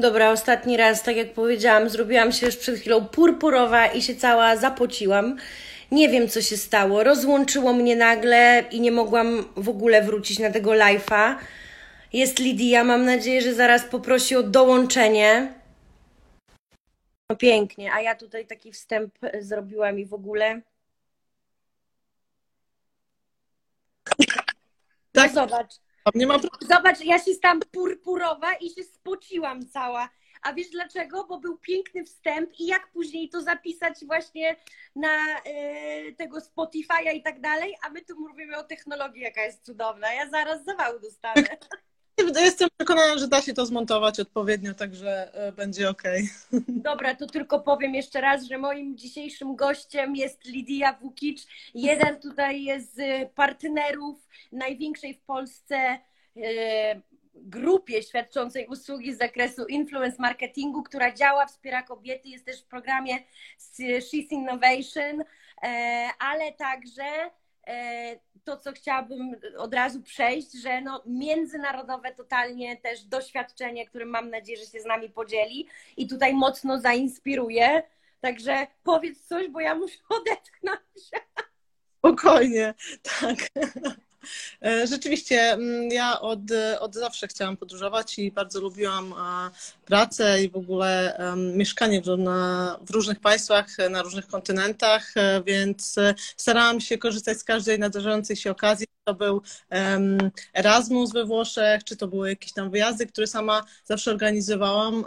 Dobra, ostatni raz, tak jak powiedziałam, zrobiłam się już przed chwilą purpurowa i się cała zapociłam. Nie wiem, co się stało. Rozłączyło mnie nagle i nie mogłam w ogóle wrócić na tego live'a. Jest Lidia, mam nadzieję, że zaraz poprosi o dołączenie. No pięknie, a ja tutaj taki wstęp zrobiłam i w ogóle. Tak, no zobacz. Nie ma problemu. Zobacz, ja się stałam purpurowa i się spociłam cała. A wiesz dlaczego? Bo był piękny wstęp i jak później to zapisać właśnie na tego Spotify'a i tak dalej, a my tu mówimy o technologii, jaka jest cudowna. Ja zaraz zawału dostanę. Jestem przekonana, że da się to zmontować odpowiednio, także będzie okej. Okay. Dobra, to tylko powiem jeszcze raz, że moim dzisiejszym gościem jest Lidia Wukicz. Jeden tutaj jest z partnerów największej w Polsce grupie świadczącej usługi z zakresu influence marketingu, która działa, wspiera kobiety, jest też w programie She's Innovation, ale także to, co chciałabym od razu przejść, że no międzynarodowe totalnie też doświadczenie, którym mam nadzieję, że się z nami podzieli i tutaj mocno zainspiruje, także powiedz coś, bo ja muszę odetchnąć. Spokojnie, tak. Rzeczywiście, ja od zawsze chciałam podróżować i bardzo lubiłam pracę i w ogóle mieszkanie w różnych państwach, na różnych kontynentach, więc starałam się korzystać z każdej nadarzającej się okazji. To był Erasmus we Włoszech, czy to były jakieś tam wyjazdy, które sama zawsze organizowałam,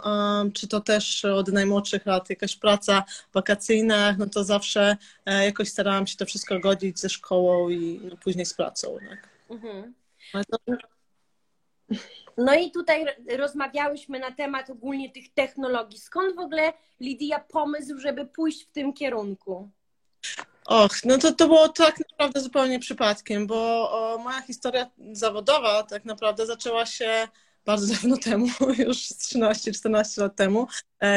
czy to też od najmłodszych lat jakaś praca wakacyjna, no to zawsze jakoś starałam się to wszystko godzić ze szkołą i no, później z pracą. Tak. Mhm. No i tutaj rozmawiałyśmy na temat ogólnie tych technologii. Skąd w ogóle, Lidia, pomysł, żeby pójść w tym kierunku? Och, no to było tak naprawdę zupełnie przypadkiem, bo moja historia zawodowa tak naprawdę zaczęła się bardzo dawno temu, już 13-14 lat temu.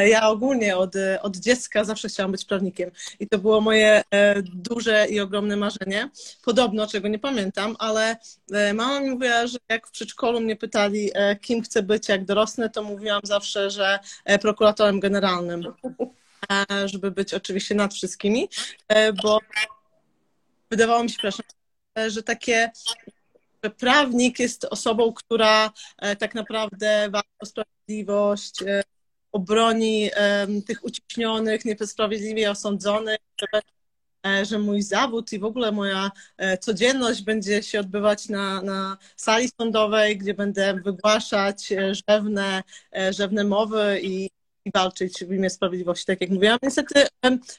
Ja ogólnie od dziecka zawsze chciałam być prawnikiem i to było moje duże i ogromne marzenie. Podobno, czego nie pamiętam, ale mama mi mówiła, że jak w przedszkolu mnie pytali, kim chcę być jak dorosnę, to mówiłam zawsze, że prokuratorem generalnym. Żeby być oczywiście nad wszystkimi, bo wydawało mi się, że takie że prawnik jest osobą, która tak naprawdę walczy o sprawiedliwość, obroni tych uciśnionych, niesprawiedliwie osądzonych, że mój zawód i w ogóle moja codzienność będzie się odbywać na sali sądowej, gdzie będę wygłaszać rzewne mowy i walczyć w imię sprawiedliwości, tak jak mówiłam. Niestety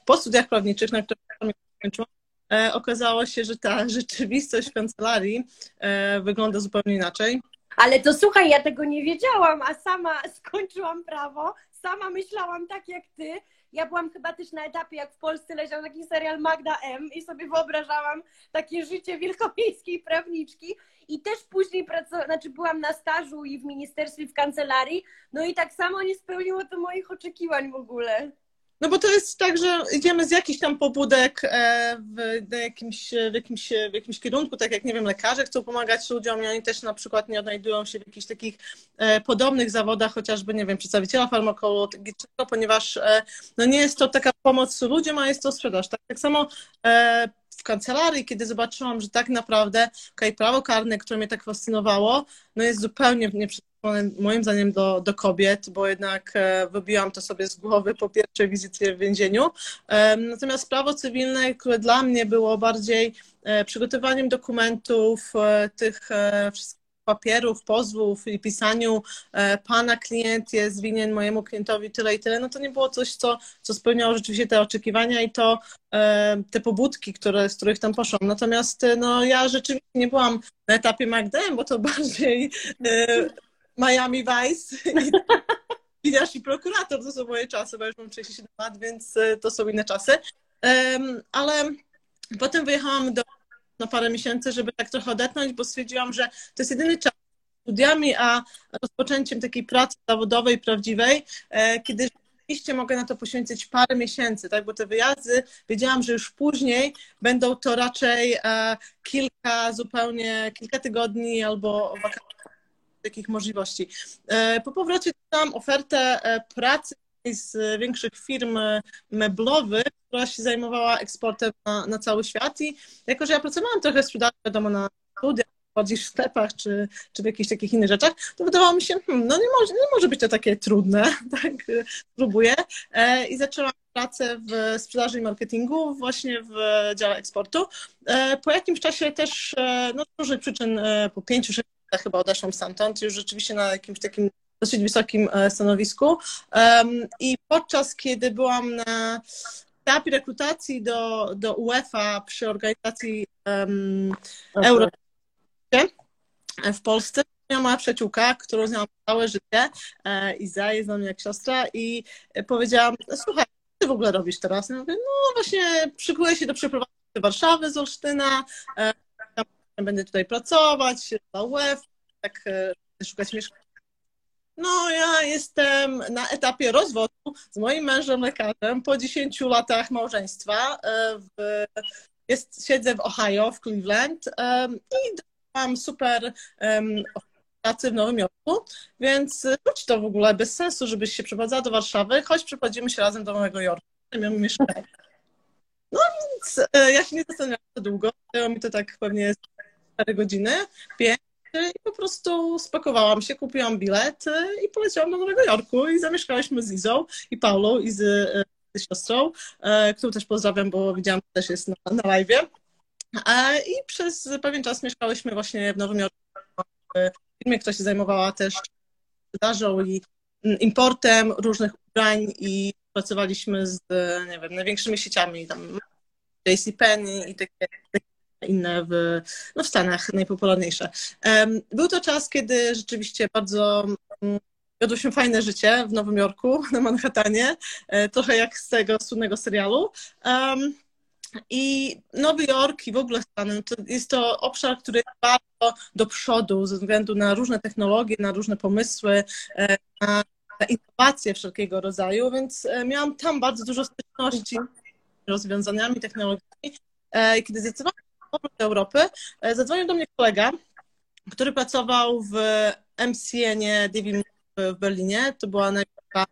po studiach prawniczych, na których ja kończyłam, okazało się, że ta rzeczywistość w kancelarii wygląda zupełnie inaczej. Ale to słuchaj, ja tego nie wiedziałam, a sama skończyłam prawo, sama myślałam tak jak ty. Ja byłam chyba też na etapie, jak w Polsce leciał taki serial Magda M i sobie wyobrażałam takie życie wielkomiejskiej prawniczki i też później byłam na stażu i w ministerstwie, w kancelarii, no i tak samo nie spełniło to moich oczekiwań w ogóle. No bo to jest tak, że idziemy z jakichś tam pobudek w jakimś kierunku, tak jak, nie wiem, lekarze chcą pomagać ludziom i oni też na przykład nie odnajdują się w jakichś takich podobnych zawodach, chociażby, nie wiem, przedstawiciela farmakologicznego, ponieważ no nie jest to taka pomoc ludziom, a jest to sprzedaż. Tak samo w kancelarii, kiedy zobaczyłam, że tak naprawdę prawo karne, które mnie tak fascynowało, no jest zupełnie nieprzystosowane moim zdaniem do kobiet, bo jednak wybiłam to sobie z głowy po pierwszej wizycie w więzieniu. Natomiast prawo cywilne, które dla mnie było bardziej przygotowaniem dokumentów, tych wszystkich papierów, pozwów i pisaniu, pana klient jest winien mojemu klientowi tyle i tyle, no to nie było coś, co spełniało rzeczywiście te oczekiwania i to te pobudki, z których tam poszłam. Natomiast no, ja rzeczywiście nie byłam na etapie McDonald's, bo to bardziej Miami Vice i prokurator, to są moje czasy, bo już mam 37 lat, więc to są inne czasy. Ale potem wyjechałam na parę miesięcy, żeby tak trochę odetchnąć, bo stwierdziłam, że to jest jedyny czas studiami, a rozpoczęciem takiej pracy zawodowej, prawdziwej, kiedy rzeczywiście mogę na to poświęcić parę miesięcy, tak, bo te wyjazdy, wiedziałam, że już później będą to raczej kilka tygodni albo wakacji takich możliwości. Po powrocie dostałam ofertę pracy z większych firm meblowych, która się zajmowała eksportem na cały świat i jako, że ja pracowałam trochę w sprzedaży, wiadomo, na studiach, bardziej w sklepach czy w jakichś takich innych rzeczach, to wydawało mi się, no nie może być to takie trudne, tak, spróbuję i zaczęłam pracę w sprzedaży i marketingu właśnie w dziale eksportu. Po jakimś czasie też, no z różnych przyczyn, po 5-6 latach chyba odeszłam stamtąd, już rzeczywiście na jakimś takim dosyć wysokim stanowisku i podczas kiedy byłam na etapie rekrutacji do UEFA przy organizacji Euro w Polsce, miałam mała przyjaciółka, którą znałam całe życie, Iza, jest dla mnie jak siostra i powiedziałam, słuchaj, co ty w ogóle robisz teraz? Ja mówię, no właśnie szykuję się do przeprowadzki do Warszawy z Olsztyna, będę tutaj pracować dla UEFA, tak szukać mieszkania. No, ja jestem na etapie rozwodu z moim mężem lekarzem po 10 latach małżeństwa. Siedzę w Ohio, w Cleveland i dostałam super pracy w Nowym Jorku, więc wróć to w ogóle bez sensu, żebyś się przeprowadzała do Warszawy, choć przeprowadzimy się razem do Nowego Jorku. Miałam mieszkanie. No więc ja się nie zastanawiałam za długo, zajęło mi to tak pewnie 4 godziny, 5. I po prostu spakowałam się, kupiłam bilet i poleciałam do Nowego Jorku i zamieszkałyśmy z Izą i Paulą i z siostrą, którą też pozdrawiam, bo widziałam, że też jest na live'ie. I przez pewien czas mieszkałyśmy właśnie w Nowym Jorku, w firmie, która się zajmowała też sprzedażą i importem różnych ubrań i pracowaliśmy z, nie wiem, największymi sieciami, tam JCPenney i takie inne w Stanach najpopularniejsze. Był to czas, kiedy rzeczywiście bardzo wiodło się fajne życie w Nowym Jorku, na Manhattanie, trochę jak z tego słynnego serialu. I Nowy Jork i w ogóle Stany, to jest to obszar, który jest bardzo do przodu ze względu na różne technologie, na różne pomysły, na innowacje wszelkiego rodzaju, więc miałam tam bardzo dużo styczności z rozwiązaniami technologicznymi. I kiedy zdecydowałam do Europy, zadzwonił do mnie kolega, który pracował w MCN DVM w Berlinie. To była największa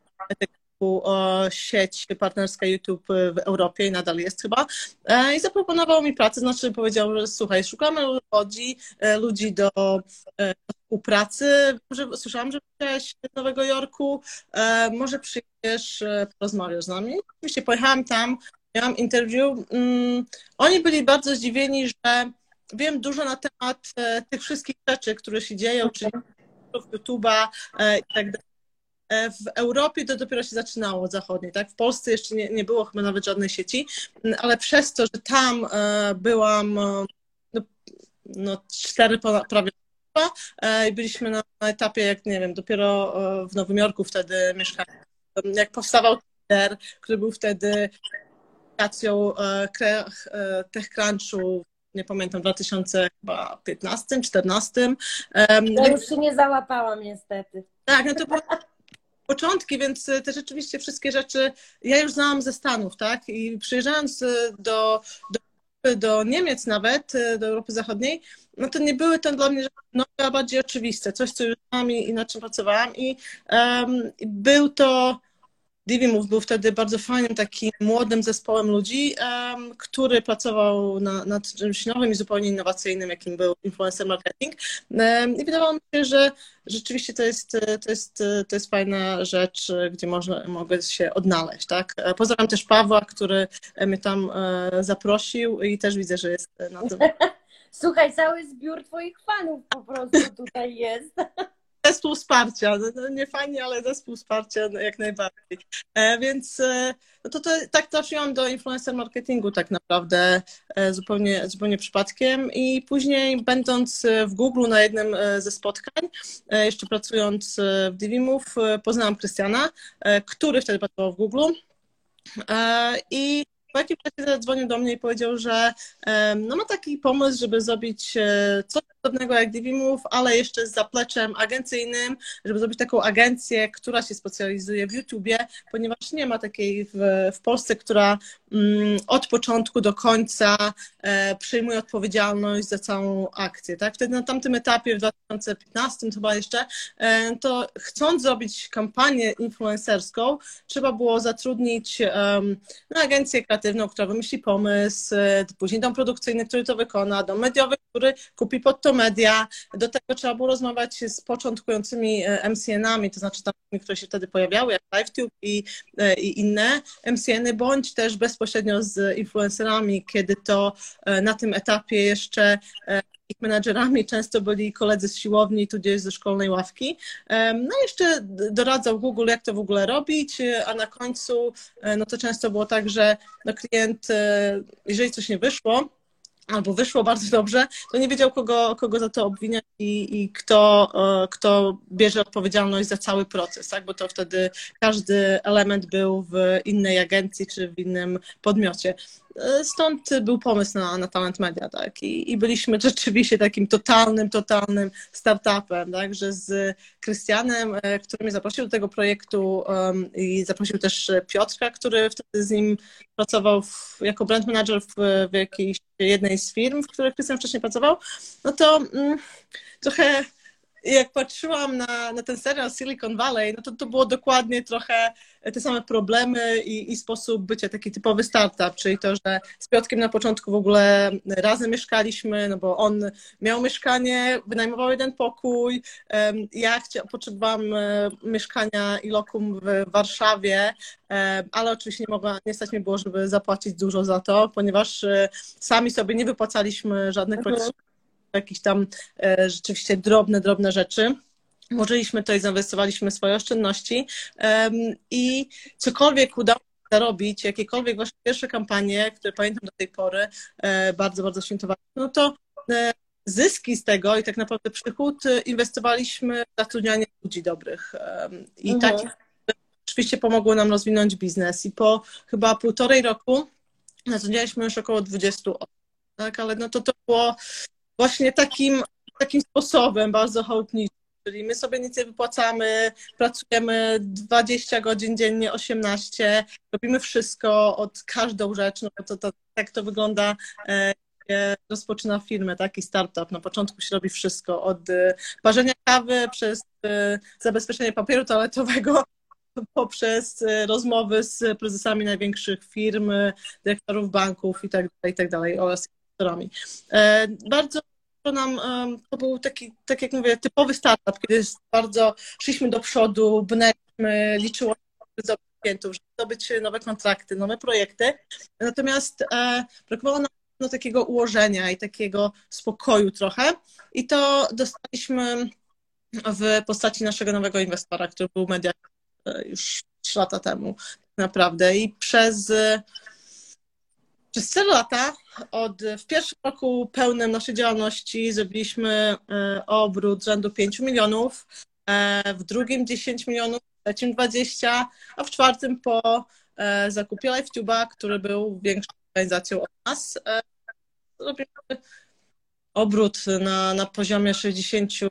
sieć partnerska YouTube w Europie i nadal jest chyba. I zaproponował mi pracę, znaczy powiedział, że słuchaj, szukamy ludzi do współpracy. Słyszałam, że przyjechałeś z Nowego Jorku, może przyjedziesz, porozmawiasz z nami. Oczywiście pojechałam tam, miałam interwiu. Oni byli bardzo zdziwieni, że wiem dużo na temat tych wszystkich rzeczy, które się dzieją, czyli YouTube'a i tak dalej. W Europie to dopiero się zaczynało zachodniej, tak? W Polsce jeszcze nie było chyba nawet żadnej sieci, ale przez to, że tam byłam no 4 prawie lata i byliśmy na etapie, jak nie wiem, dopiero w Nowym Jorku wtedy mieszkałem. Jak powstawał Twitter, który był wtedy aplikacją TechCrunchu, nie pamiętam, w 2015-2014. Ja już się nie załapałam niestety. Tak, no to były początki, więc te rzeczywiście wszystkie rzeczy ja już znałam ze Stanów, tak? I przyjeżdżając do Niemiec nawet, do Europy Zachodniej, no to nie były to dla mnie rzeczy nowe, a bardziej oczywiste. Coś, co już znałam i na czym pracowałam. I był to... Divimove był wtedy bardzo fajnym, takim młodym zespołem ludzi, który pracował nad czymś nowym i zupełnie innowacyjnym, jakim był influencer marketing. I wydawało mi się, że rzeczywiście to jest fajna rzecz, gdzie mogę się odnaleźć. Tak? Pozdrawiam też Pawła, który mnie tam zaprosił i też widzę, że jest na tym. Słuchaj, cały zbiór twoich fanów po prostu tutaj jest. Zespół wsparcia, no, nie fajnie, ale zespół wsparcia no, jak najbardziej. Więc no to tak trafiłam do influencer marketingu tak naprawdę zupełnie przypadkiem i później będąc w Google na jednym ze spotkań, jeszcze pracując w Divimove, poznałam Krystiana, który wtedy pracował w Google i po jakimś czasie zadzwonił do mnie i powiedział, że no, ma taki pomysł, żeby zrobić coś, podobnego jak Divimove, ale jeszcze z zapleczem agencyjnym, żeby zrobić taką agencję, która się specjalizuje w YouTubie, ponieważ nie ma takiej w Polsce, która od początku do końca przyjmuje odpowiedzialność za całą akcję. Tak? Wtedy na tamtym etapie, w 2015 chyba jeszcze, to chcąc zrobić kampanię influencerską, trzeba było zatrudnić no, agencję kreatywną, która wymyśli pomysł, później dom produkcyjny, który to wykona, dom mediowy, który kupi pod to media. Do tego trzeba było rozmawiać z początkującymi MCN-ami, to znaczy tymi, które się wtedy pojawiały, jak LifeTube i inne MCN-y, bądź też bezpośrednio z influencerami, kiedy to na tym etapie jeszcze ich menadżerami często byli koledzy z siłowni, tudzież ze szkolnej ławki. No i jeszcze doradzał Google, jak to w ogóle robić, a na końcu no to często było tak, że no klient, jeżeli coś nie wyszło, albo wyszło bardzo dobrze, to nie wiedział, kogo za to obwiniać i kto bierze odpowiedzialność za cały proces, tak? Bo to wtedy każdy element był w innej agencji czy w innym podmiocie. Stąd był pomysł na Talent Media, tak? I byliśmy rzeczywiście takim totalnym startupem, tak? Że z Krystianem, który mnie zaprosił do tego projektu i zaprosił też Piotrka, który wtedy z nim pracował jako brand manager w jakiejś jednej z firm, w których Krystian wcześniej pracował, no to trochę jak patrzyłam na ten serial Silicon Valley, no to było dokładnie trochę te same problemy i sposób bycia, taki typowy startup, czyli to, że z Piotrkiem na początku w ogóle razem mieszkaliśmy, no bo on miał mieszkanie, wynajmował jeden pokój, ja potrzebowałam mieszkania i lokum w Warszawie, ale oczywiście nie stać mi było, żeby zapłacić dużo za to, ponieważ sami sobie nie wypłacaliśmy żadnych projektów, jakieś tam rzeczywiście drobne rzeczy. Włożyliśmy to i zainwestowaliśmy swoje oszczędności i cokolwiek udało się zarobić, jakiekolwiek właśnie pierwsze kampanie, które pamiętam do tej pory, bardzo świętowaliśmy, no to zyski z tego i tak naprawdę przychód inwestowaliśmy w zatrudnianie ludzi dobrych i tak oczywiście pomogło nam rozwinąć biznes i po chyba 1,5 roku zatrudnialiśmy już około 20 osób, tak? Ale no to było właśnie takim sposobem bardzo chałupniczym, czyli my sobie nic nie wypłacamy, pracujemy 20 godzin dziennie, 18, robimy wszystko od każdą rzecz, no to tak to wygląda, rozpoczyna firmę, taki startup, na początku się robi wszystko, od parzenia kawy, przez zabezpieczenie papieru toaletowego, poprzez rozmowy z prezesami największych firm, dyrektorów banków i tak dalej oraz bardzo nam to był taki, tak jak mówię, typowy startup, kiedy bardzo szliśmy do przodu, bnęliśmy, liczyło się do klientów, żeby zdobyć nowe kontrakty, nowe projekty. Natomiast brakowało nam takiego ułożenia i takiego spokoju trochę i to dostaliśmy w postaci naszego nowego inwestora, który był Mediatrem już 3 lata temu tak naprawdę i Przez 4 lata, w pierwszym roku pełnym naszej działalności zrobiliśmy obrót rzędu 5 milionów, w drugim 10 milionów, w trzecim 20, a w czwartym po zakupie LifeTube'a, który był większą organizacją od nas, zrobiliśmy obrót na poziomie 60-70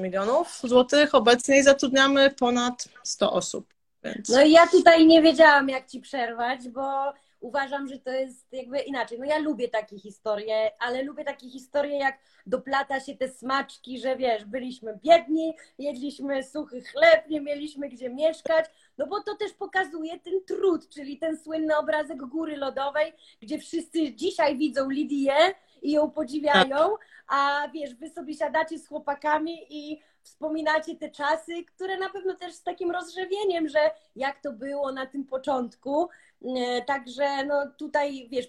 milionów złotych obecnie i zatrudniamy ponad 100 osób. Więc... No i ja tutaj nie wiedziałam, jak ci przerwać, bo... Uważam, że to jest jakby inaczej. No ja lubię takie historie, ale lubię takie historie, jak doplata się te smaczki, że wiesz, byliśmy biedni, jedliśmy suchy chleb, nie mieliśmy gdzie mieszkać, no bo to też pokazuje ten trud, czyli ten słynny obrazek Góry Lodowej, gdzie wszyscy dzisiaj widzą Lidię i ją podziwiają, a wiesz, wy sobie siadacie z chłopakami i wspominacie te czasy, które na pewno też z takim rozrzewieniem, że jak to było na tym początku. Także no tutaj wiesz,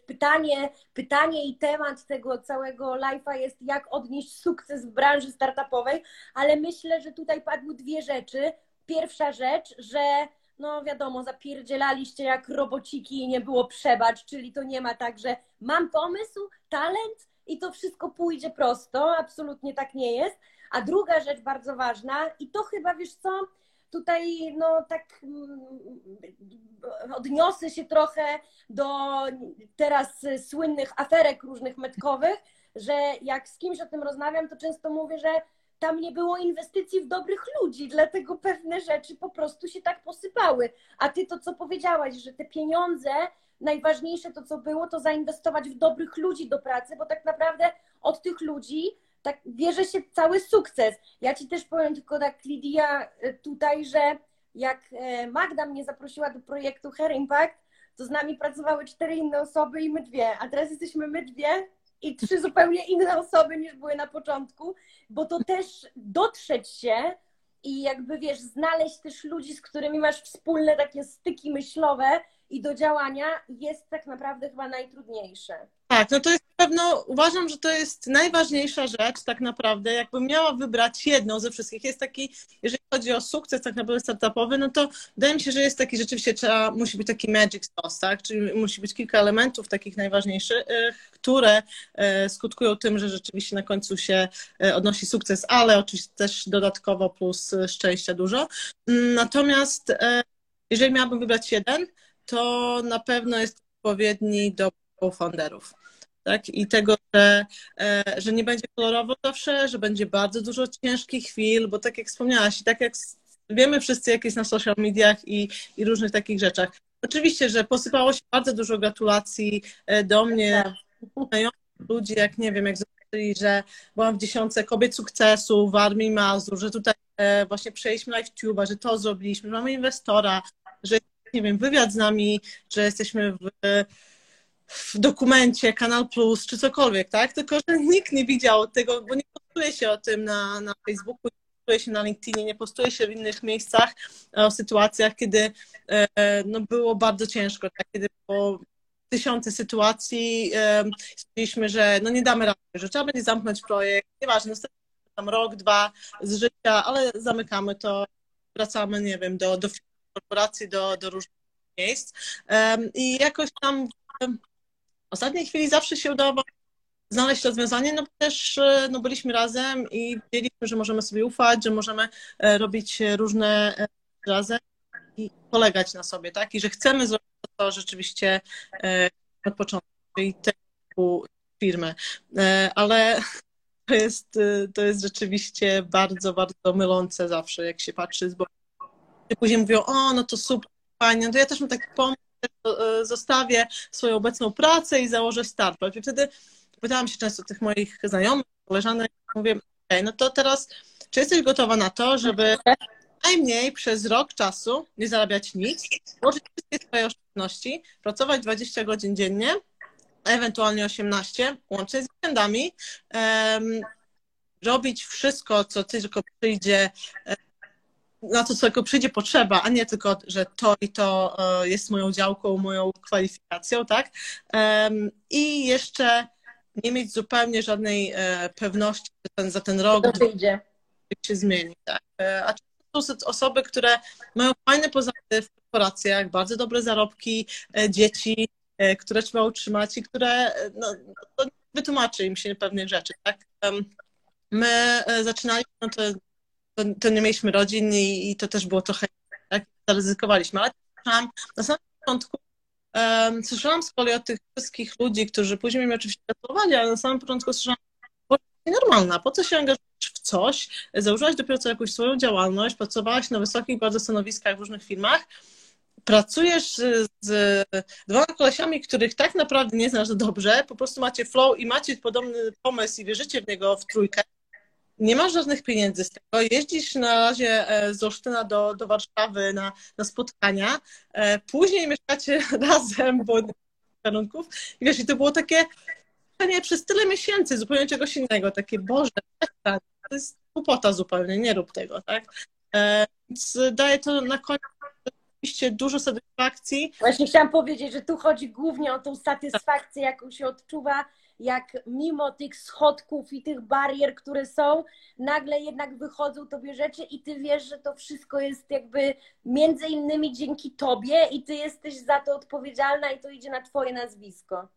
pytanie i temat tego całego live'a jest, jak odnieść sukces w branży startupowej, ale myślę, że tutaj padły 2 rzeczy. Pierwsza rzecz, że no wiadomo, zapierdzielaliście jak robociki i nie było przebacz, czyli to nie ma tak, że mam pomysł, talent i to wszystko pójdzie prosto, absolutnie tak nie jest. A druga rzecz bardzo ważna i to chyba, wiesz co, tutaj no tak odniosę się trochę do teraz słynnych aferek różnych metkowych, że jak z kimś o tym rozmawiam, to często mówię, że tam nie było inwestycji w dobrych ludzi, dlatego pewne rzeczy po prostu się tak posypały. A ty to, co powiedziałaś, że te pieniądze, najważniejsze to, co było, to zainwestować w dobrych ludzi do pracy, bo tak naprawdę od tych ludzi tak bierze się cały sukces. Ja ci też powiem tylko tak, Lidia, tutaj, że jak Magda mnie zaprosiła do projektu Hair Impact, to z nami pracowały 4 inne osoby i my 2, a teraz jesteśmy my 2 i 3 zupełnie inne osoby niż były na początku, bo to też dotrzeć się i jakby, wiesz, znaleźć też ludzi, z którymi masz wspólne takie styki myślowe i do działania jest tak naprawdę chyba najtrudniejsze. Tak, no to jest pewno, uważam, że to jest najważniejsza rzecz tak naprawdę, jakbym miała wybrać jedną ze wszystkich, jest taki, jeżeli chodzi o sukces tak naprawdę startupowy, no to wydaje mi się, że jest taki, rzeczywiście trzeba, musi być taki magic sauce, tak, czyli musi być kilka elementów takich najważniejszych, które skutkują tym, że rzeczywiście na końcu się odnosi sukces, ale oczywiście też dodatkowo plus szczęścia dużo, natomiast jeżeli miałabym wybrać jeden, to na pewno jest odpowiedni do co-founderów, tak? I tego, że nie będzie kolorowo zawsze, że będzie bardzo dużo ciężkich chwil, bo tak jak wspomniałaś i tak jak wiemy wszyscy, jak jest na social mediach i różnych takich rzeczach. Oczywiście, że posypało się bardzo dużo gratulacji do mnie, tak, znajomych ludzi, jak nie wiem, jak zobaczyli, że byłam w 1000 kobiet sukcesu w Armii Mazur, że tutaj właśnie przejęliśmy LifeTube'a, że to zrobiliśmy, że mamy inwestora, że nie wiem, wywiad z nami, że jesteśmy w dokumencie, Canal Plus, czy cokolwiek, tak? Tylko, że nikt nie widział tego, bo nie postuje się o tym na Facebooku, nie postuje się na LinkedInie, nie postuje się w innych miejscach o sytuacjach, kiedy no, było bardzo ciężko, tak? Kiedy było 1000 sytuacji, stwierdziliśmy, że no, nie damy rady, że trzeba będzie zamknąć projekt, nieważne, tam rok, 2 z życia, ale zamykamy to, wracamy, nie wiem, do korporacji, do różnych miejsc i jakoś tam w ostatniej chwili zawsze się udało znaleźć rozwiązanie, no bo też no, byliśmy razem i wiedzieliśmy, że możemy sobie ufać, że możemy robić różne razem i polegać na sobie, tak? I że chcemy zrobić to rzeczywiście od początku, czyli tego typu firmy, ale to jest rzeczywiście bardzo, bardzo mylące zawsze, jak się patrzy z boku. Później mówią, o, no to super, fajnie, no to ja też mam taki pomysł, zostawię swoją obecną pracę i założę startup. I wtedy pytałam się często tych moich znajomych, koleżanek, mówię, okay, no to teraz, czy jesteś gotowa na to, żeby najmniej przez rok czasu nie zarabiać nic, włożyć wszystkie swoje oszczędności, pracować 20 godzin dziennie, ewentualnie 18, łącznie z weekendami, robić wszystko, co tylko przyjdzie, na to, co tylko przyjdzie potrzeba, a nie tylko, że to i to jest moją działką, moją kwalifikacją, tak? I jeszcze nie mieć zupełnie żadnej pewności, że za ten rok to się zmieni, tak? A to są osoby, które mają fajne pozycje w korporacjach, bardzo dobre zarobki, dzieci, które trzeba utrzymać i które no, to wytłumaczy im się pewnych rzeczy, tak? My zaczynaliśmy, no to nie mieliśmy rodzin i to też było trochę, tak, zaryzykowaliśmy, ale na samym początku słyszałam z kolei od tych wszystkich ludzi, którzy później mi oczywiście gratulowali, ale na samym początku słyszałam, bo to nienormalna, po co się angażujesz w coś, założyłaś dopiero co jakąś swoją działalność, pracowałaś na wysokich bardzo stanowiskach w różnych firmach, pracujesz z 2 kolesiami, których tak naprawdę nie znasz dobrze, po prostu macie flow i macie podobny pomysł i wierzycie w niego w trójkę. Nie masz żadnych pieniędzy z tego, jeździsz na razie z Olsztyna do Warszawy na spotkania, później mieszkacie razem, bo warunków. I wiesz, i to było takie przez tyle miesięcy zupełnie czegoś innego, takie Boże, to jest głupota zupełnie, nie rób tego, tak? Więc daje to na koniec oczywiście dużo satysfakcji. Właśnie chciałam powiedzieć, że tu chodzi głównie o tą satysfakcję, jaką się odczuwa, jak mimo tych schodków i tych barier, które są, nagle jednak wychodzą tobie rzeczy i ty wiesz, że to wszystko jest jakby między innymi dzięki tobie i ty jesteś za to odpowiedzialna i to idzie na twoje nazwisko.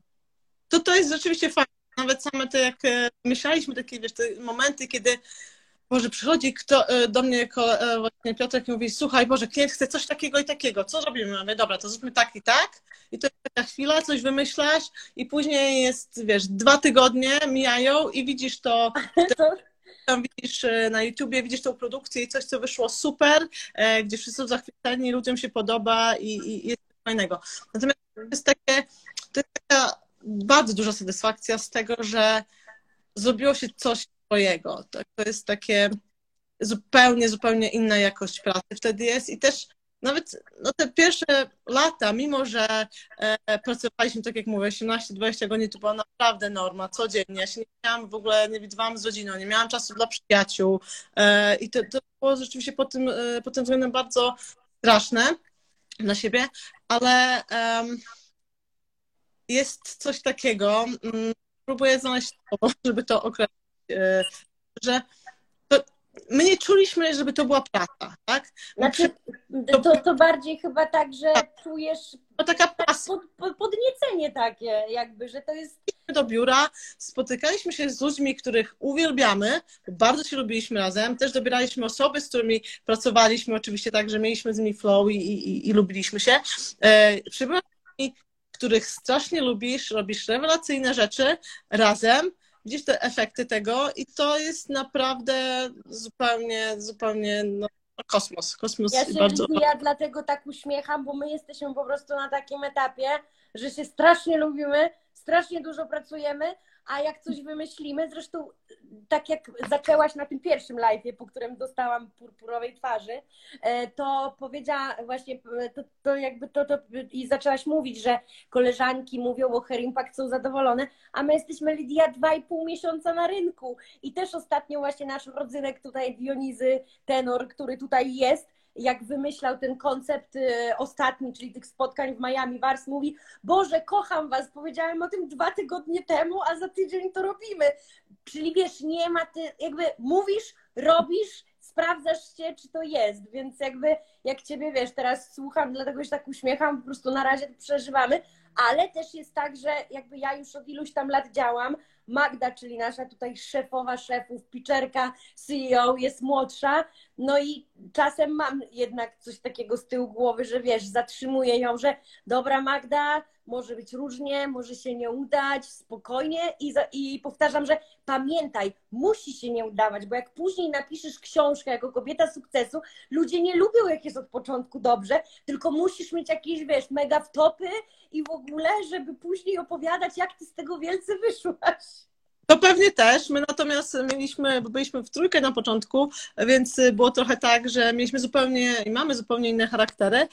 To jest rzeczywiście fajne. Nawet same te, jak myśleliśmy, takie wiesz, te momenty, kiedy Boże, przychodzi kto do mnie jako właśnie Piotrek i mówi, słuchaj, Boże, klient chce coś takiego i takiego, co robimy? Mówię, dobra, to zróbmy tak i tak. I to jest taka chwila, coś wymyślasz i później jest, wiesz, 2 tygodnie mijają i widzisz to, tam widzisz na YouTubie, widzisz tą produkcję i coś, co wyszło super, gdzie wszyscy są zachwyceni, ludziom się podoba i jest coś fajnego. Natomiast to jest taka bardzo duża satysfakcja z tego, że zrobiło się coś swojego. To jest takie zupełnie inna jakość pracy wtedy jest i też nawet no, te pierwsze lata, mimo że pracowaliśmy, tak jak mówię, 18-20 godzin, to była naprawdę norma, codziennie. Ja się nie miałam w ogóle, nie widywałam z rodziną, nie miałam czasu dla przyjaciół i to było rzeczywiście pod tym względem bardzo straszne dla siebie, ale jest coś takiego, próbuję znaleźć słowo, żeby to określić, że my nie czuliśmy, żeby to była praca, tak? Znaczy, to bardziej chyba tak, że czujesz no taka pasja. Podniecenie takie jakby, że to jest... Do biura, spotykaliśmy się z ludźmi, których uwielbiamy, bardzo się lubiliśmy razem, też dobieraliśmy osoby, z którymi pracowaliśmy oczywiście tak, że mieliśmy z nimi flow i lubiliśmy się. Przybyłem z ludźmi, których strasznie lubisz, robisz rewelacyjne rzeczy razem, widzisz te efekty tego i to jest naprawdę zupełnie no, kosmos. Ja dlatego tak uśmiecham, bo my jesteśmy po prostu na takim etapie, że się strasznie lubimy, strasznie dużo pracujemy, a jak coś wymyślimy, zresztą tak jak zaczęłaś na tym pierwszym live'ie, po którym dostałam purpurowej twarzy, to powiedziała właśnie, to i zaczęłaś mówić, że koleżanki mówią o Hair Impact, są zadowolone, a my jesteśmy, Lidia, 2,5 miesiąca na rynku i też ostatnio właśnie nasz rodzynek tutaj, Dionizy Tenor, który tutaj jest, jak wymyślał ten koncept ostatni, czyli tych spotkań w Miami, Wars, mówi, Boże, kocham was, powiedziałem o tym 2 tygodnie temu, a za tydzień to robimy. Czyli wiesz, nie ma, ty jakby mówisz, robisz, sprawdzasz się, czy to jest, więc jakby jak ciebie, wiesz, teraz słucham, dlatego się tak uśmiecham, po prostu na razie to przeżywamy, ale też jest tak, że jakby ja już od iluś tam lat działam, Magda, czyli nasza tutaj szefowa szefów, pitcherka, CEO, jest młodsza, no i czasem mam jednak coś takiego z tyłu głowy, że wiesz, zatrzymuję ją, że dobra Magda, może być różnie, może się nie udać, spokojnie i powtarzam, że pamiętaj, musi się nie udawać, bo jak później napiszesz książkę jako kobieta sukcesu, ludzie nie lubią, jak jest od początku dobrze, tylko musisz mieć jakieś, wiesz, mega wtopy i w ogóle, żeby później opowiadać, jak ty z tego wielce wyszłaś. To pewnie też. My natomiast mieliśmy, bo byliśmy w trójkę na początku, więc było trochę tak, że mieliśmy zupełnie i mamy zupełnie inne charaktery.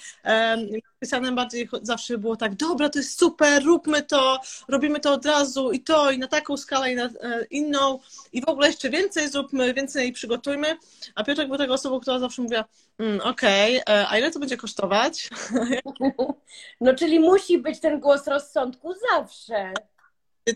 Krystianem bardziej zawsze było tak, dobra, to jest super, róbmy to, robimy to od razu i to, i na taką skalę, i na inną, i w ogóle jeszcze więcej zróbmy, więcej przygotujmy. A Piotrek był taką osobą, która zawsze mówiła, okej, a ile to będzie kosztować? No czyli musi być ten głos rozsądku zawsze.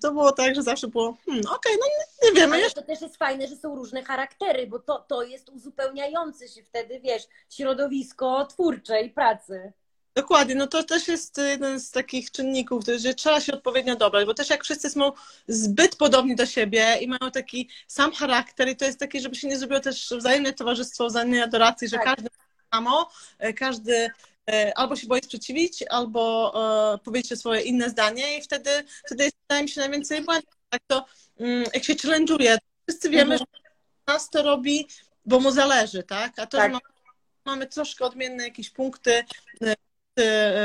To było tak, że zawsze było, okej, no nie wiemy. Ale to też jest fajne, że są różne charaktery, bo to jest uzupełniające się wtedy, wiesz, środowisko twórczej pracy. Dokładnie, no to też jest jeden z takich czynników, że trzeba się odpowiednio dobrać, bo też jak wszyscy są zbyt podobni do siebie i mają taki sam charakter i to jest takie, żeby się nie zrobiło też wzajemne towarzystwo, wzajemnej adoracji, że tak. Każdy samo, każdy... albo się boi sprzeciwić, albo powiedzieć swoje inne zdanie i wtedy jest, wydaje mi się, najwięcej błędów. Tak to, jak się challenge'uje, wszyscy wiemy, że nas to robi, bo mu zależy, tak? A to, tak. Że mamy troszkę odmienne jakieś punkty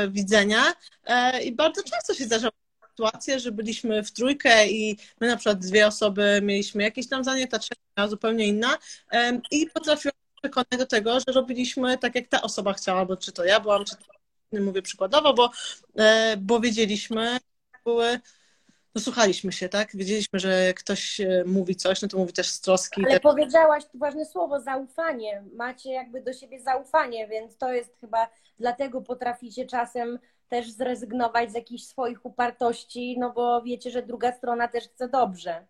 widzenia i bardzo często się zdarzało sytuacje, że byliśmy w trójkę i my na przykład 2 osoby mieliśmy jakieś tam zdanie, ta trzecia miała zupełnie inna i potrafiła przekonać do tego, że robiliśmy tak, jak ta osoba chciała, bo czy to ja byłam, czy to mówię przykładowo, bo wiedzieliśmy, no słuchaliśmy się, tak? Wiedzieliśmy, że ktoś mówi coś, no to mówi też z troski. Ale powiedziałaś tu ważne słowo, zaufanie. Macie jakby do siebie zaufanie, więc to jest chyba, dlatego potraficie czasem też zrezygnować z jakichś swoich upartości, no bo wiecie, że druga strona też chce dobrze.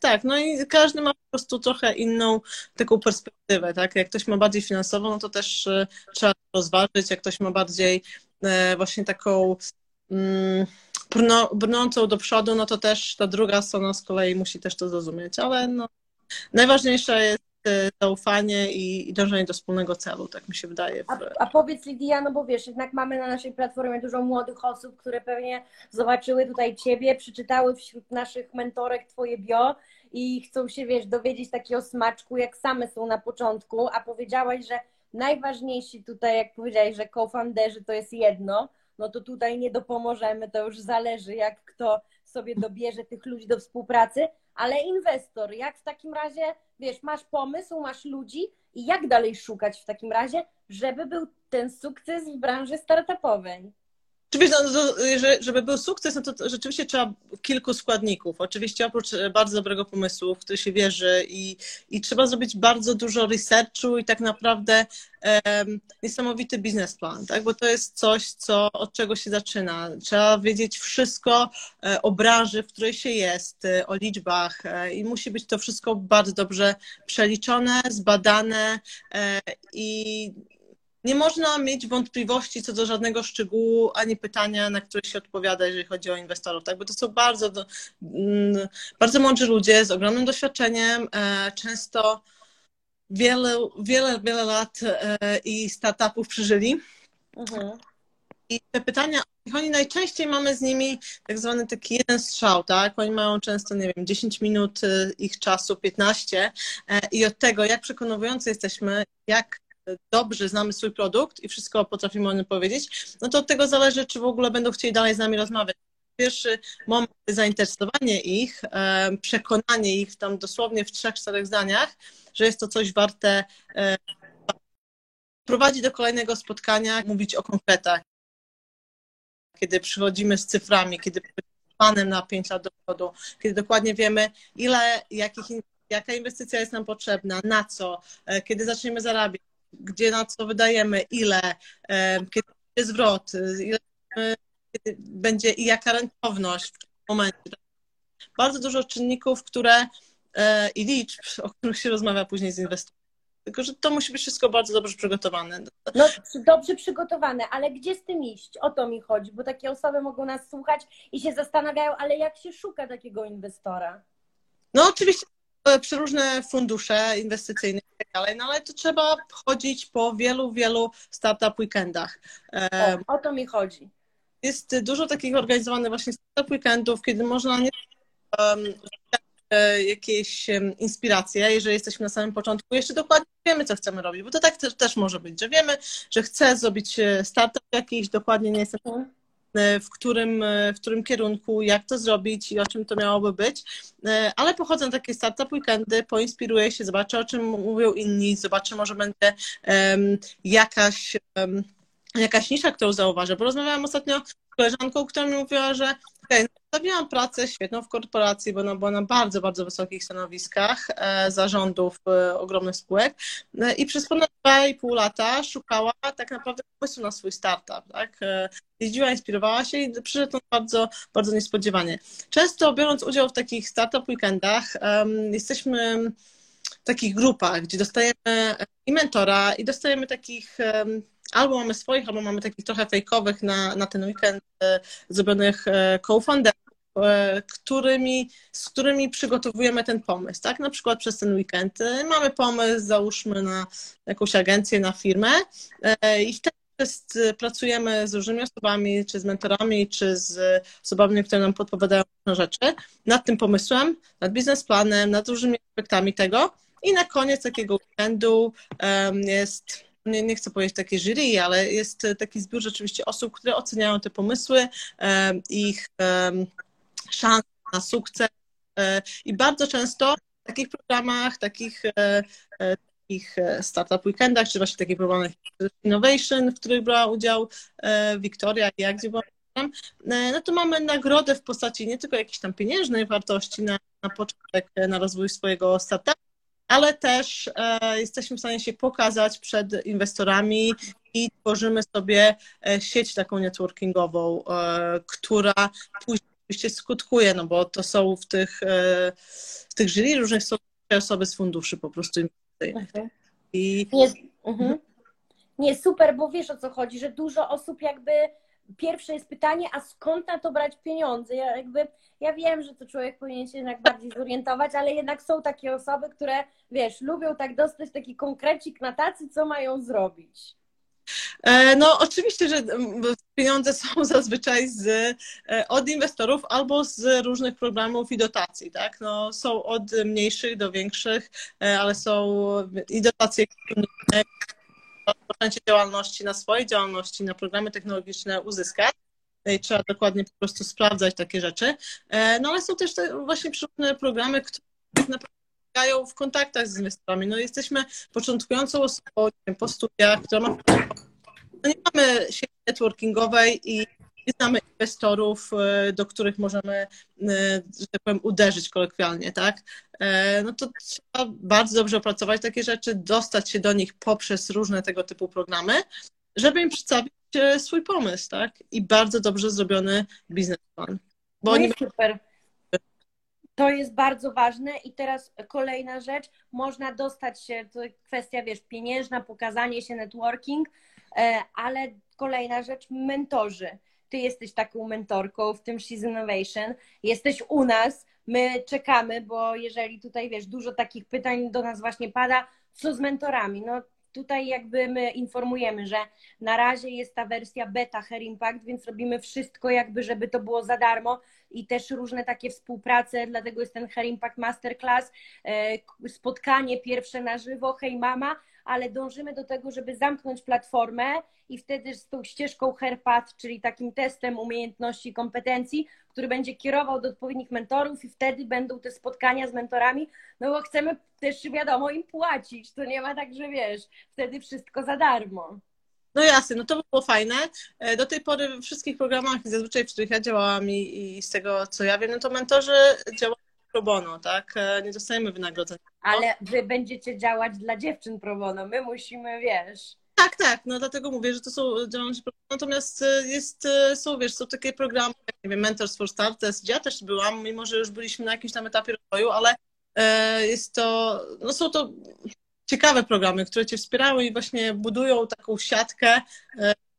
Tak, no i każdy ma po prostu trochę inną taką perspektywę, tak, jak ktoś ma bardziej finansową, no to też trzeba rozważyć, jak ktoś ma bardziej właśnie taką brnącą do przodu, no to też ta druga strona z kolei musi też to zrozumieć, ale no najważniejsza jest zaufanie i dążenie do wspólnego celu, tak mi się wydaje. A powiedz, Lidia, no bo wiesz, jednak mamy na naszej platformie dużo młodych osób, które pewnie zobaczyły tutaj Ciebie, przeczytały wśród naszych mentorek Twoje bio i chcą się, wiesz, dowiedzieć takiego smaczku, jak same są na początku, a powiedziałaś, że najważniejsi tutaj, jak powiedziałaś, że co-founderzy to jest jedno, no to tutaj nie dopomożemy, to już zależy, jak kto sobie dobierze tych ludzi do współpracy, ale inwestor, jak w takim razie, wiesz, masz pomysł, masz ludzi i jak dalej szukać w takim razie, żeby był ten sukces w branży startupowej? Oczywiście, żeby był sukces, no to rzeczywiście trzeba kilku składników. Oczywiście oprócz bardzo dobrego pomysłu, w który się wierzy i trzeba zrobić bardzo dużo researchu i tak naprawdę niesamowity biznesplan, tak? Bo to jest coś, od czego się zaczyna. Trzeba wiedzieć wszystko o branży, w której się jest, o liczbach i musi być to wszystko bardzo dobrze przeliczone, zbadane i nie można mieć wątpliwości co do żadnego szczegółu, ani pytania, na które się odpowiada, jeżeli chodzi o inwestorów, tak? Bo to są bardzo mądrzy ludzie z ogromnym doświadczeniem, często wiele lat i startupów przeżyli. Mhm. I te pytania, oni najczęściej mamy z nimi tak zwany taki jeden strzał, tak? Oni mają często, nie wiem, 10 minut ich czasu, 15 i od tego, jak przekonujący jesteśmy, jak dobrze znamy swój produkt i wszystko potrafimy o nim powiedzieć, no to od tego zależy, czy w ogóle będą chcieli dalej z nami rozmawiać. Pierwszy moment zainteresowanie ich, przekonanie ich tam dosłownie w 3-4 zdaniach, że jest to coś warte, prowadzi do kolejnego spotkania, mówić o konkretach. Kiedy przychodzimy z cyframi, kiedy z planem na 5 lat do przodu, kiedy dokładnie wiemy, ile, jaka inwestycja jest nam potrzebna, na co, kiedy zaczniemy zarabiać, gdzie na co wydajemy, ile, kiedy będzie zwrot, ile będzie i jaka rentowność w tym momencie. Bardzo dużo czynników, które i liczb, o których się rozmawia później z inwestorem. Tylko że to musi być wszystko bardzo dobrze przygotowane. No, dobrze przygotowane, ale gdzie z tym iść? O to mi chodzi, bo takie osoby mogą nas słuchać i się zastanawiają, ale jak się szuka takiego inwestora? No oczywiście przeróżne fundusze inwestycyjne i tak dalej, no ale to trzeba chodzić po wielu startup weekendach. O to mi chodzi. Jest dużo takich organizowanych właśnie startup weekendów, kiedy można jakieś inspiracje, jeżeli jesteśmy na samym początku, jeszcze dokładnie wiemy, co chcemy robić, bo to tak też może być, że wiemy, że chcę zrobić startup jakiś, dokładnie nie jestem w którym kierunku, jak to zrobić i o czym to miałoby być, ale pochodzą takie startup weekendy, poinspiruję się, zobaczę, o czym mówią inni, zobaczę, może będzie jakaś nisza, którą zauważę, bo rozmawiałam ostatnio z koleżanką, która mi mówiła, że zostawiłam pracę świetną w korporacji, bo ona była na bardzo wysokich stanowiskach zarządów ogromnych spółek i przez ponad 2,5 lata szukała tak naprawdę pomysłu na swój startup, tak? Jeździła, inspirowała się i przyszedł on bardzo niespodziewanie. Często biorąc udział w takich startup weekendach jesteśmy w takich grupach, gdzie dostajemy i mentora i dostajemy takich albo mamy swoich, albo mamy takich trochę fejkowych na ten weekend zrobionych co-founderów, z którymi przygotowujemy ten pomysł, tak? Na przykład przez ten weekend mamy pomysł, załóżmy na jakąś agencję, na firmę i wtedy pracujemy z różnymi osobami, czy z mentorami, czy z osobami, które nam podpowiadają różne rzeczy nad tym pomysłem, nad biznesplanem, nad różnymi aspektami tego i na koniec takiego weekendu jest... Nie chcę powiedzieć takie jury, ale jest taki zbiór rzeczywiście osób, które oceniają te pomysły, ich szanse na sukces i bardzo często w takich programach, takich startup weekendach, czy właśnie takich programach Innovation, w których brała udział Wiktoria i ja, gdzie byłam, no to mamy nagrodę w postaci nie tylko jakiejś tam pieniężnej wartości na początek, na rozwój swojego startupu, ale też jesteśmy w stanie się pokazać przed inwestorami i tworzymy sobie sieć taką networkingową, która później oczywiście skutkuje, no bo to są w tych jury różnych są osoby z funduszy po prostu inwestycyjnych. Okay. I... Nie, super, bo wiesz, o co chodzi, że dużo osób jakby Pierwsze jest pytanie, a skąd na to brać pieniądze? Ja wiem, że to człowiek powinien się jednak bardziej zorientować, ale jednak są takie osoby, które, wiesz, lubią tak dostać taki konkrecik na tacy, co mają zrobić. No oczywiście, że pieniądze są zazwyczaj od inwestorów albo z różnych programów i dotacji, tak? No, są od mniejszych do większych, ale są i dotacje rozpoczęcie działalności, na swoje działalności, na programy technologiczne uzyskać. I trzeba dokładnie po prostu sprawdzać takie rzeczy. No ale są też te właśnie przeróżne programy, które tak naprawdę pomagają w kontaktach z inwestorami. No jesteśmy początkującą osobą po studiach, która ma... No, nie mamy sieci networkingowej i nie znamy inwestorów, do których możemy, że tak powiem, uderzyć kolokwialnie, tak? No to trzeba bardzo dobrze opracować takie rzeczy, dostać się do nich poprzez różne tego typu programy, żeby im przedstawić swój pomysł, tak? I bardzo dobrze zrobiony biznesplan. No oni... Super. To jest bardzo ważne i teraz kolejna rzecz, można dostać się, to kwestia, wiesz, pieniężna, pokazanie się, networking, ale kolejna rzecz, mentorzy. Ty jesteś taką mentorką w tym She's Innovation, jesteś u nas, my czekamy, bo jeżeli tutaj, wiesz, dużo takich pytań do nas właśnie pada, co z mentorami? No tutaj jakby my informujemy, że na razie jest ta wersja beta Hair Impact, więc robimy wszystko jakby, żeby to było za darmo i też różne takie współprace, dlatego jest ten Hair Impact Masterclass, spotkanie pierwsze na żywo, hej mama, ale dążymy do tego, żeby zamknąć platformę i wtedy z tą ścieżką HairPath, czyli takim testem umiejętności i kompetencji, który będzie kierował do odpowiednich mentorów i wtedy będą te spotkania z mentorami, no bo chcemy też, wiadomo, im płacić, to nie ma tak, że wiesz, wtedy wszystko za darmo. No jasne, no to było fajne. Do tej pory we wszystkich programach, zazwyczaj w których ja działałam i z tego, co ja wiem, no to mentorzy działają pro bono, tak? Nie dostajemy wynagrodzenia. Ale wy będziecie działać dla dziewczyn pro bono, my musimy, wiesz... Tak, tak, no dlatego mówię, że to są działalności, natomiast są takie programy, jak nie wiem, Mentors for Starters, gdzie ja też byłam, mimo że już byliśmy na jakimś tam etapie rozwoju, ale są to ciekawe programy, które cię wspierały i właśnie budują taką siatkę,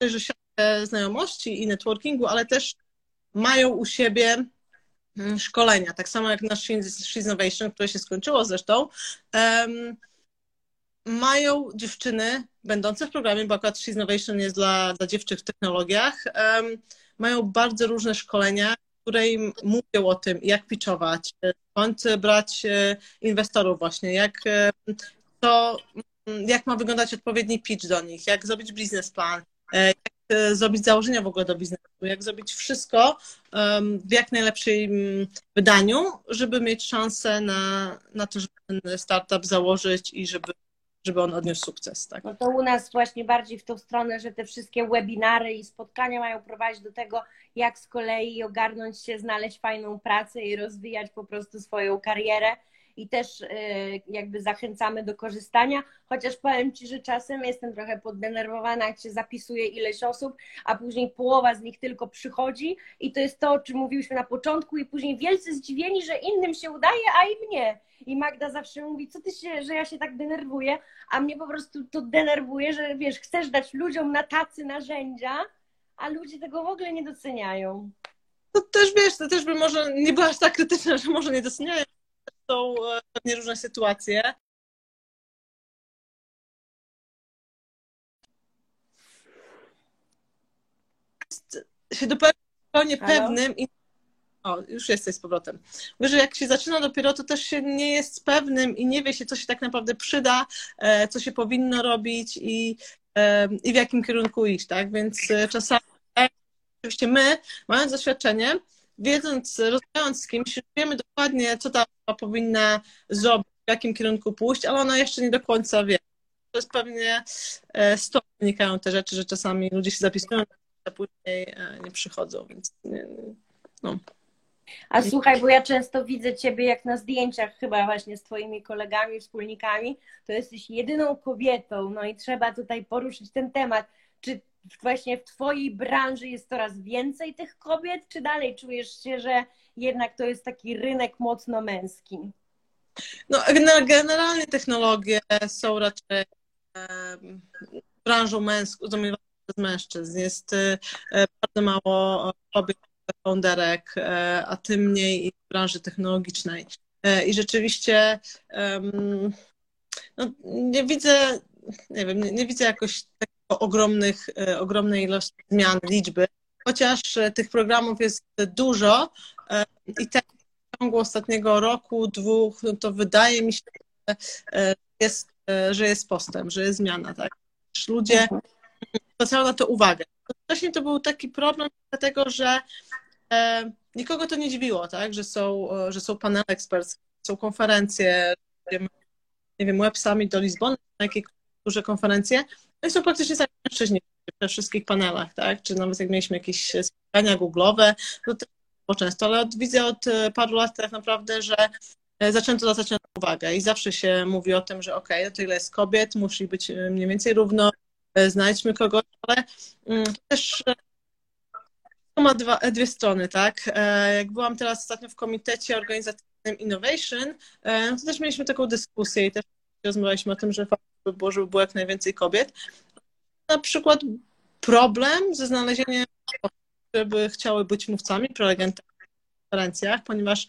że siatkę znajomości i networkingu, ale też mają u siebie szkolenia, tak samo jak nasz She's Innovation, które się skończyło zresztą, mają dziewczyny będące w programie, bo akurat She's Innovation jest dla dziewczyn w technologiach, mają bardzo różne szkolenia, które im mówią o tym, jak pitchować, skąd brać inwestorów właśnie, jak ma wyglądać odpowiedni pitch do nich, jak zrobić biznesplan, jak zrobić założenia w ogóle do biznesu, jak zrobić wszystko w jak najlepszym wydaniu, żeby mieć szansę na to, żeby ten startup założyć i żeby on odniósł sukces, tak? No to u nas właśnie bardziej w tą stronę, że te wszystkie webinary i spotkania mają prowadzić do tego, jak z kolei ogarnąć się, znaleźć fajną pracę i rozwijać po prostu swoją karierę i też jakby zachęcamy do korzystania, chociaż powiem Ci, że czasem jestem trochę poddenerwowana, jak się zapisuje ileś osób, a później połowa z nich tylko przychodzi i to jest to, o czym mówiłyśmy na początku i później wielcy zdziwieni, że innym się udaje, a im nie. I Magda zawsze mówi, że ja się tak denerwuję, a mnie po prostu to denerwuje, że wiesz, chcesz dać ludziom na tacy narzędzia, a ludzie tego w ogóle nie doceniają. No też wiesz, to też by może nie była aż tak krytyczna, że może nie doceniają. Są pewnie różne sytuacje. Jest się dopiero niepewnym i... O, już jesteś z powrotem. Mówię, że jak się zaczyna dopiero, to też się nie jest pewnym i nie wie się, co się tak naprawdę przyda, co się powinno robić i w jakim kierunku iść, tak? Więc czasami oczywiście my, mając doświadczenie, rozmawiając z kimś, wiemy dokładnie, co ta osoba powinna zrobić, w jakim kierunku pójść, ale ona jeszcze nie do końca wie. To jest pewnie stąd wynikają te rzeczy, że czasami ludzie się zapisują, a później nie przychodzą. Więc no. A słuchaj, bo ja często widzę Ciebie jak na zdjęciach chyba właśnie z Twoimi kolegami, wspólnikami, to jesteś jedyną kobietą, no i trzeba tutaj poruszyć ten temat. Czy właśnie w Twojej branży jest coraz więcej tych kobiet, czy dalej czujesz się, że jednak to jest taki rynek mocno męski? No, generalnie technologie są raczej branżą męską, przez mężczyzn. Jest bardzo mało kobiet, founderek, a tym mniej w branży technologicznej. I rzeczywiście no, nie widzę, nie wiem, nie widzę jakoś ogromnej ilości zmian, liczby, chociaż tych programów jest dużo i tak w ciągu ostatniego roku, dwóch, no to wydaje mi się, że jest postęp, że jest zmiana, tak? Ludzie zwracają na to uwagę. Wcześniej to był taki problem, dlatego że nikogo to nie dziwiło, tak? Że są panele eksperckie, są konferencje, nie wiem, Web Summit do Lizbony, jakieś duże konferencje, no i są praktycznie sami mężczyźni we wszystkich panelach, tak? Czy nawet jak mieliśmy jakieś spotkania google'owe, to też było często, ale widzę od paru lat tak naprawdę, że zaczęto zwracać na to uwagę i zawsze się mówi o tym, że okej, to tyle jest kobiet, musi być mniej więcej równo, znajdźmy kogoś, ale też to ma dwie strony, tak? Jak byłam teraz ostatnio w komitecie organizacyjnym Innovation, to też mieliśmy taką dyskusję i też rozmawialiśmy o tym, że fajnie by było, żeby było jak najwięcej kobiet. Na przykład problem ze znalezieniem osób, które by chciały być mówcami, prelegentami na konferencjach, ponieważ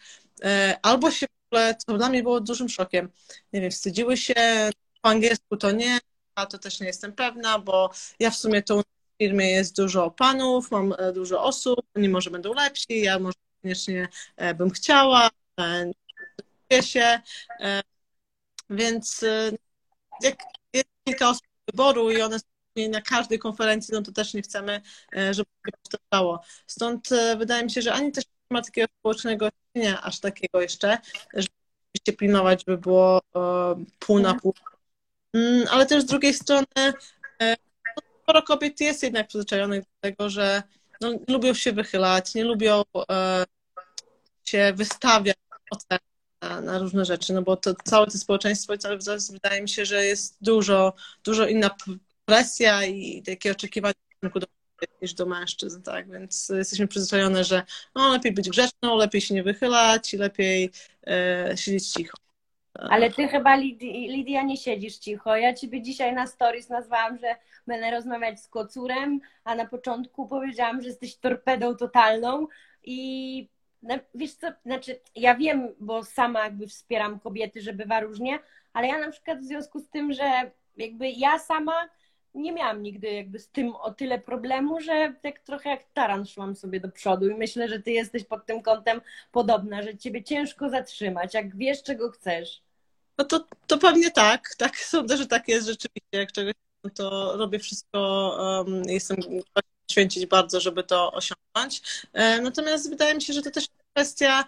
albo się w ogóle, co dla mnie było dużym szokiem, nie wiem, wstydziły się, po angielsku to nie, a to też nie jestem pewna, bo ja w sumie to w firmie jest dużo panów, mam dużo osób, oni może będą lepsi, ja może koniecznie bym chciała, nie czuję się, więc jak jest kilka osób do wyboru i one są na każdej konferencji, no to też nie chcemy, żeby się powtarzało. Stąd wydaje mi się, że ani też nie ma takiego społecznego cienia, aż takiego jeszcze, żeby pilnować, by było pół na pół. Ale też z drugiej strony sporo kobiet jest jednak przyzwyczajonych do tego, że no, nie lubią się wychylać, nie lubią się wystawiać ocen na różne rzeczy, no bo to całe to społeczeństwo, wydaje mi się, że jest dużo inna presja i takie oczekiwania niż do mężczyzn, tak, więc jesteśmy przyzwyczajone, że no, lepiej być grzeczną, lepiej się nie wychylać i lepiej siedzieć cicho. Ale ty chyba, Lidia, nie siedzisz cicho. Ja ciebie dzisiaj na stories nazwałam, że będę rozmawiać z kocurem, a na początku powiedziałam, że jesteś torpedą totalną i wiesz co, znaczy ja wiem, bo sama jakby wspieram kobiety, że bywa różnie, ale ja na przykład w związku z tym, że jakby ja sama nie miałam nigdy jakby z tym o tyle problemu, że tak trochę jak taran szłam sobie do przodu i myślę, że ty jesteś pod tym kątem podobna, że ciebie ciężko zatrzymać, jak wiesz, czego chcesz. No to pewnie tak, tak sądzę, że tak jest rzeczywiście, jak czegoś chcę, to robię wszystko, jestem święcić bardzo, żeby to osiągnąć, natomiast wydaje mi się, że to też kwestia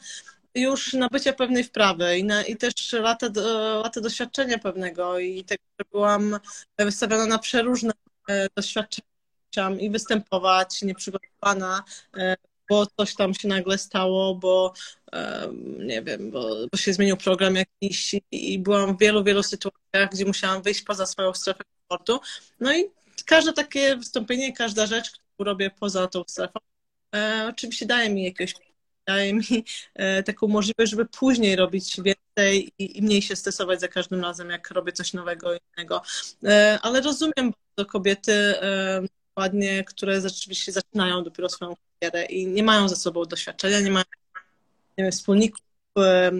już nabycia pewnej wprawy i też lata doświadczenia pewnego i tego, że byłam wystawiona na przeróżne doświadczenia, chciałam i występować nieprzygotowana, bo coś tam się nagle stało, bo nie wiem, bo się zmienił program jakiś i byłam w wielu sytuacjach, gdzie musiałam wyjść poza swoją strefę komfortu, no i każde takie wystąpienie, każda rzecz, którą robię poza tą strefą, oczywiście daje mi taką możliwość, żeby później robić więcej i mniej się stresować za każdym razem, jak robię coś nowego, innego. Ale rozumiem bardzo kobiety dokładnie, które rzeczywiście zaczynają dopiero swoją karierę i nie mają ze sobą doświadczenia, nie mają, nie wiem, wspólników,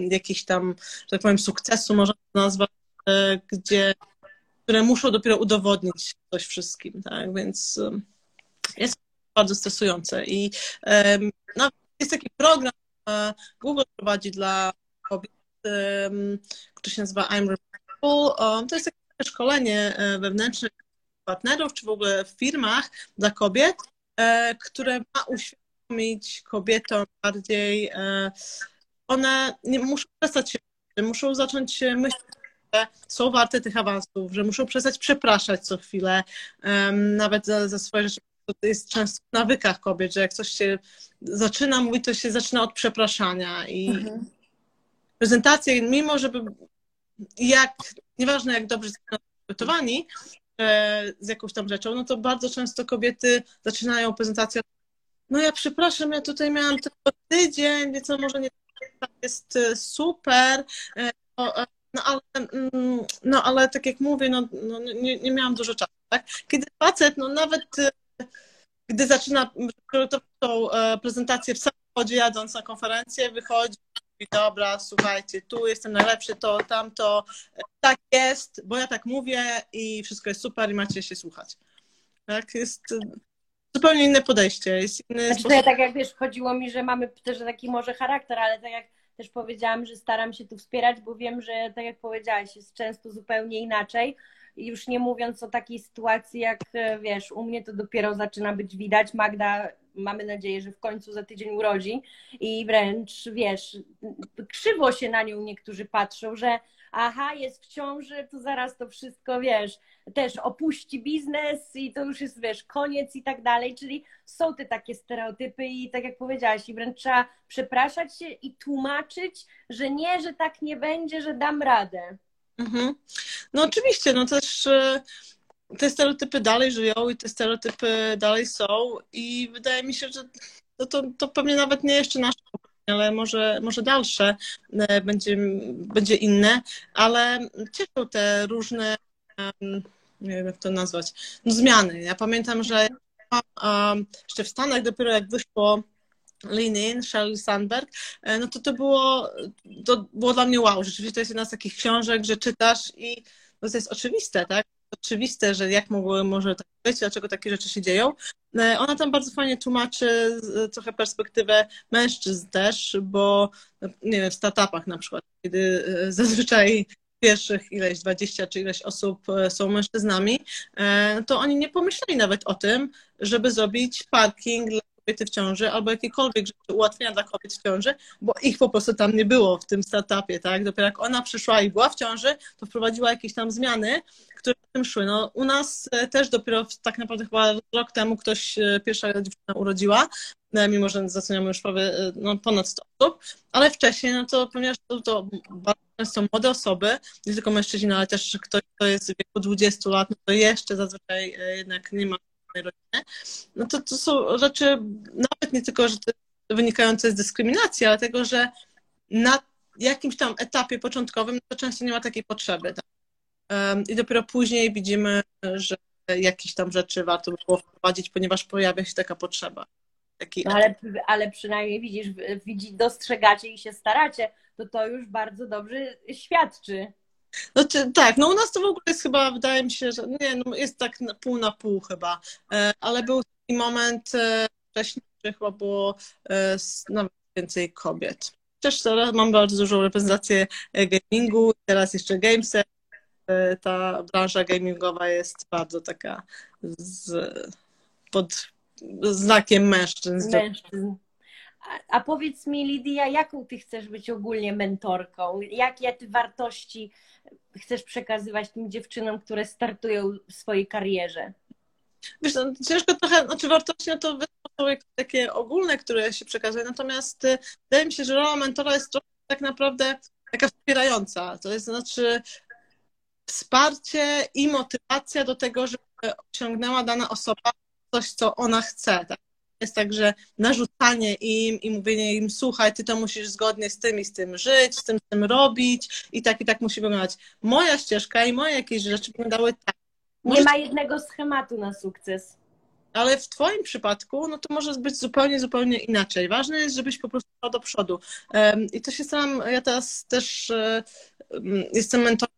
jakichś tam, że tak powiem, sukcesu, można to nazwać, które muszą dopiero udowodnić coś wszystkim, tak? Więc jest bardzo stresujące i no, jest taki program, Google prowadzi dla kobiet, który się nazywa I'm Remarkable. To jest takie szkolenie wewnętrzne partnerów, czy w ogóle w firmach dla kobiet, które ma uświadomić kobietom bardziej. One nie muszą przestać się, muszą zacząć myśleć, że są warte tych awansów, że muszą przestać przepraszać co chwilę, nawet za swoje rzeczy. To jest często w nawykach kobiet, że jak coś się zaczyna mówić, to się zaczyna od przepraszania i prezentacje, mimo żeby nieważne jak dobrze są przygotowani z jakąś tam rzeczą, no to bardzo często kobiety zaczynają prezentację od no ja przepraszam, ja tutaj miałam tylko tydzień, więc może nie jest super, ale tak jak mówię, nie miałam dużo czasu, tak? Kiedy facet, no nawet Gdy zaczyna tą prezentację w samochodzie, jadąc na konferencję, wychodzi i dobra, słuchajcie, tu jestem najlepszy, to, tamto, tak jest, bo ja tak mówię i wszystko jest super i macie się słuchać. Tak, jest zupełnie inne podejście. Jest inny sposób. Ja tak jak wiesz, chodziło mi, że mamy też taki może charakter, ale tak jak też powiedziałam, że staram się tu wspierać, bo wiem, że tak jak powiedziałaś, jest często zupełnie inaczej. Już nie mówiąc o takiej sytuacji, jak wiesz, u mnie to dopiero zaczyna być widać. Magda, mamy nadzieję, że w końcu za tydzień urodzi i wręcz, wiesz, krzywo się na nią niektórzy patrzą, że aha, jest w ciąży, to zaraz to wszystko, wiesz, też opuści biznes i to już jest, wiesz, koniec i tak dalej, czyli są te takie stereotypy i tak jak powiedziałaś, i wręcz trzeba przepraszać się i tłumaczyć, że nie, że tak nie będzie, że dam radę. Mhm. No oczywiście, no też te stereotypy dalej żyją i te stereotypy dalej są i wydaje mi się, że to pewnie nawet nie jeszcze nasze, ale może dalsze będzie inne, ale cieszą te różne, nie wiem jak to nazwać, no zmiany. Ja pamiętam, że jeszcze w Stanach dopiero jak wyszło Lean In, Sheryl Sandberg, no to było dla mnie wow. Rzeczywiście to jest jedna z takich książek, że czytasz i no to jest oczywiste, tak? Oczywiste, że jak mogły może tak być, dlaczego takie rzeczy się dzieją. Ona tam bardzo fajnie tłumaczy trochę perspektywę mężczyzn też, bo nie wiem, w startupach na przykład, kiedy zazwyczaj pierwszych ileś 20 czy ileś osób są mężczyznami, to oni nie pomyśleli nawet o tym, żeby zrobić parking dla kobiety w ciąży albo jakiekolwiek rzeczy, ułatwienia dla kobiet w ciąży, bo ich po prostu tam nie było w tym startupie, tak? Dopiero jak ona przyszła i była w ciąży, to wprowadziła jakieś tam zmiany, które tym szły. No, u nas też dopiero tak naprawdę chyba rok temu ktoś, pierwsza dziewczyna urodziła, mimo że zatrudniamy już prawie no, ponad 100 osób, ale wcześniej, no to ponieważ to bardzo często młode osoby, nie tylko mężczyźni, ale też ktoś, kto jest w wieku 20 lat, no to jeszcze zazwyczaj jednak nie ma rodziny, no to są rzeczy nawet nie tylko że wynikające z dyskryminacji, ale tego, że na jakimś tam etapie początkowym to często nie ma takiej potrzeby. Tak? I dopiero później widzimy, że jakieś tam rzeczy warto by było wprowadzić, ponieważ pojawia się taka potrzeba. No ale przynajmniej widzisz, dostrzegacie i się staracie, to już bardzo dobrze świadczy. No tak, no u nas to w ogóle jest chyba, wydaje mi się, że nie, no jest tak pół na pół chyba, ale był taki moment wcześniej, że chyba było nawet więcej kobiet. Przecież teraz mam bardzo dużą reprezentację gamingu, teraz jeszcze gameset. Ta branża gamingowa jest bardzo taka pod znakiem mężczyzn. A powiedz mi, Lidia, jaką ty chcesz być ogólnie mentorką? Jakie ty wartości chcesz przekazywać tym dziewczynom, które startują w swojej karierze? Wiesz, no, ciężko trochę, znaczy wartości no to są takie ogólne, które się przekazuje, natomiast wydaje mi się, że rola mentora jest trochę tak naprawdę taka wspierająca, to jest znaczy wsparcie i motywacja do tego, żeby osiągnęła dana osoba coś, co ona chce. Tak? Jest także narzucanie im i mówienie im, słuchaj, ty to musisz zgodnie z tym żyć, z tym robić i tak musi wyglądać. Moja ścieżka i moje jakieś rzeczy wyglądały tak. Może nie ma jednego schematu na sukces. Ale w twoim przypadku, no to może być zupełnie inaczej. Ważne jest, żebyś po prostu szła do przodu. I to się staram, ja teraz też jestem mentorem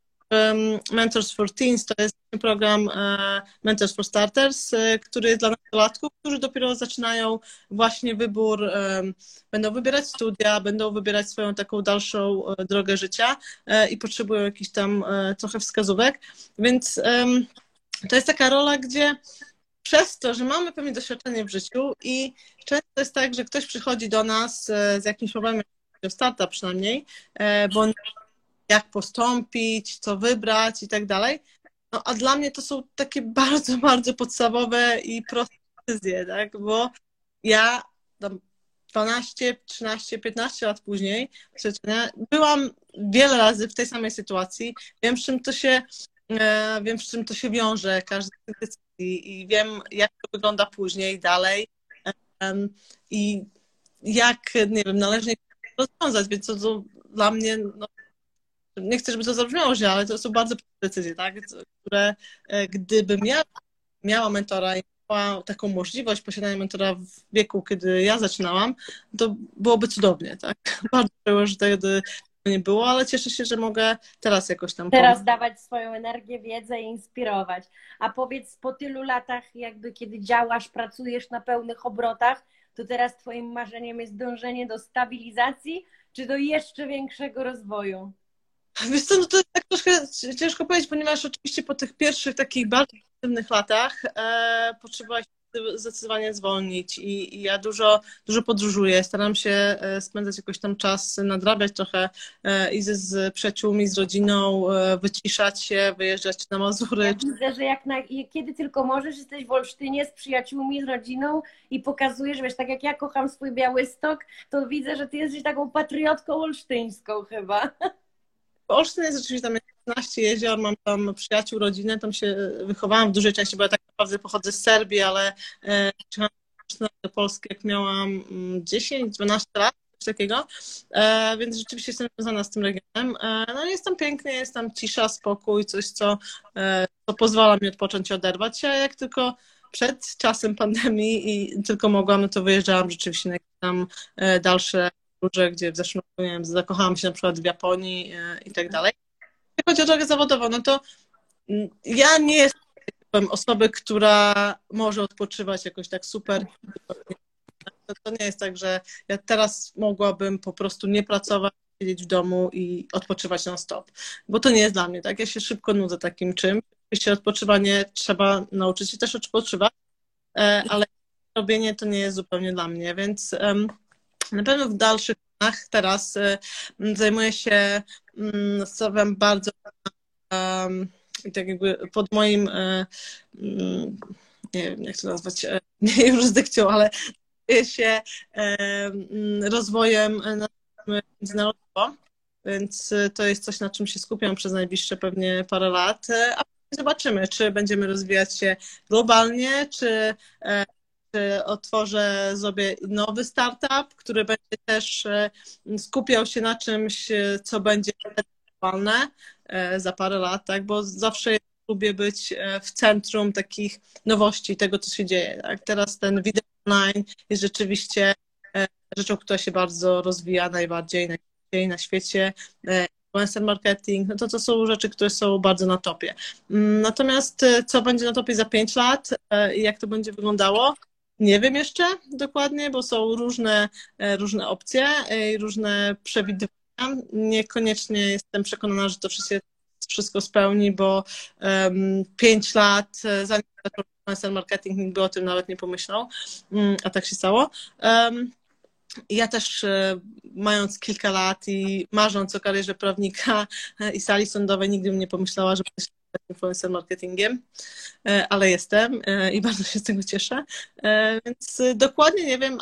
Mentors for Teens, to jest program Mentors for Starters, który jest dla nastolatków, którzy dopiero zaczynają właśnie wybór, będą wybierać studia, będą wybierać swoją taką dalszą drogę życia i potrzebują jakichś tam trochę wskazówek, więc to jest taka rola, gdzie przez to, że mamy pewne doświadczenie w życiu i często jest tak, że ktoś przychodzi do nas z jakimś problemem, startup przynajmniej, bo jak postąpić, co wybrać i tak dalej. No a dla mnie to są takie bardzo podstawowe i proste decyzje, tak? Bo ja tam 12, 13, 15 lat później byłam wiele razy w tej samej sytuacji. Wiem, z czym to się wiąże, każda z tych decyzji i wiem, jak to wygląda później, dalej i jak, nie wiem, należnie to rozwiązać, więc to dla mnie no, nie chcę, żeby to zabrzmiało źle, ale to są bardzo decyzje, tak? Które gdybym ja miała mentora i miała taką możliwość posiadania mentora w wieku, kiedy ja zaczynałam, to byłoby cudownie, tak? Bardzo było, że wtedy nie było, ale cieszę się, że mogę teraz jakoś tam pomóc. Teraz dawać swoją energię, wiedzę i inspirować. A powiedz, po tylu latach, jakby kiedy działasz, pracujesz na pełnych obrotach, to teraz twoim marzeniem jest dążenie do stabilizacji, czy do jeszcze większego rozwoju? Wiesz co, no to tak troszkę ciężko powiedzieć, ponieważ oczywiście po tych pierwszych takich bardzo aktywnych latach potrzeba się zdecydowanie zwolnić i ja dużo podróżuję, staram się spędzać jakoś tam czas, nadrabiać trochę i z przyjaciółmi, z rodziną, wyciszać się, wyjeżdżać na Mazury. Ja widzę, że kiedy tylko możesz, jesteś w Olsztynie z przyjaciółmi, z rodziną i pokazujesz, wiesz, tak jak ja kocham swój Białystok, to widzę, że ty jesteś taką patriotką olsztyńską chyba. Olsztyn jest rzeczywiście, tam jest 15 jezior, mam tam przyjaciół, rodzinę, tam się wychowałam w dużej części, bo ja tak naprawdę pochodzę z Serbii, ale przyjechałam do Polski, jak miałam 10-12 lat, coś takiego, więc rzeczywiście jestem związana z tym regionem. No jest tam pięknie, jest tam cisza, spokój, coś, co pozwala mi odpocząć i oderwać się, a jak tylko przed czasem pandemii i tylko mogłam, no to wyjeżdżałam rzeczywiście na jakieś tam dalsze podróże, gdzie w zeszłym roku, nie wiem, zakochałam się na przykład w Japonii i tak dalej. Jeśli chodzi o drogę zawodową, no to ja nie jestem typem osoby, która może odpoczywać jakoś tak super. To nie jest tak, że ja teraz mogłabym po prostu nie pracować, siedzieć w domu i odpoczywać non stop, bo to nie jest dla mnie, tak? Ja się szybko nudzę takim czymś. Oczywiście odpoczywanie trzeba nauczyć się też odpoczywać, ale robienie to nie jest zupełnie dla mnie, więc na pewno w dalszych dniach teraz zajmuję się sprawą bardzo tak jakby pod moim nie wiem, jak to nazwać, nie jurysdykcją, ale zajmuję się rozwojem międzynarodowym, więc to jest coś, na czym się skupiam przez najbliższe pewnie parę lat, a zobaczymy, czy będziemy rozwijać się globalnie, czy otworzę sobie nowy startup, który będzie też skupiał się na czymś, co będzie aktualne za parę lat, tak? Bo zawsze lubię być w centrum takich nowości, tego, co się dzieje. Tak? Teraz ten wideo online jest rzeczywiście rzeczą, która się bardzo rozwija najbardziej na świecie. Influencer marketing, no to są rzeczy, które są bardzo na topie. Natomiast co będzie na topie za 5 lat i jak to będzie wyglądało? Nie wiem jeszcze dokładnie, bo są różne opcje i różne przewidywania. Niekoniecznie jestem przekonana, że to wszystko spełni, bo 5 lat, zanim influencer marketing, nikt by o tym nawet nie pomyślał, a tak się stało. Ja też, mając kilka lat i marząc o karierze prawnika i sali sądowej, nigdy bym nie pomyślała, że będę się influencer marketingiem, ale jestem i bardzo się z tego cieszę. Więc dokładnie nie wiem,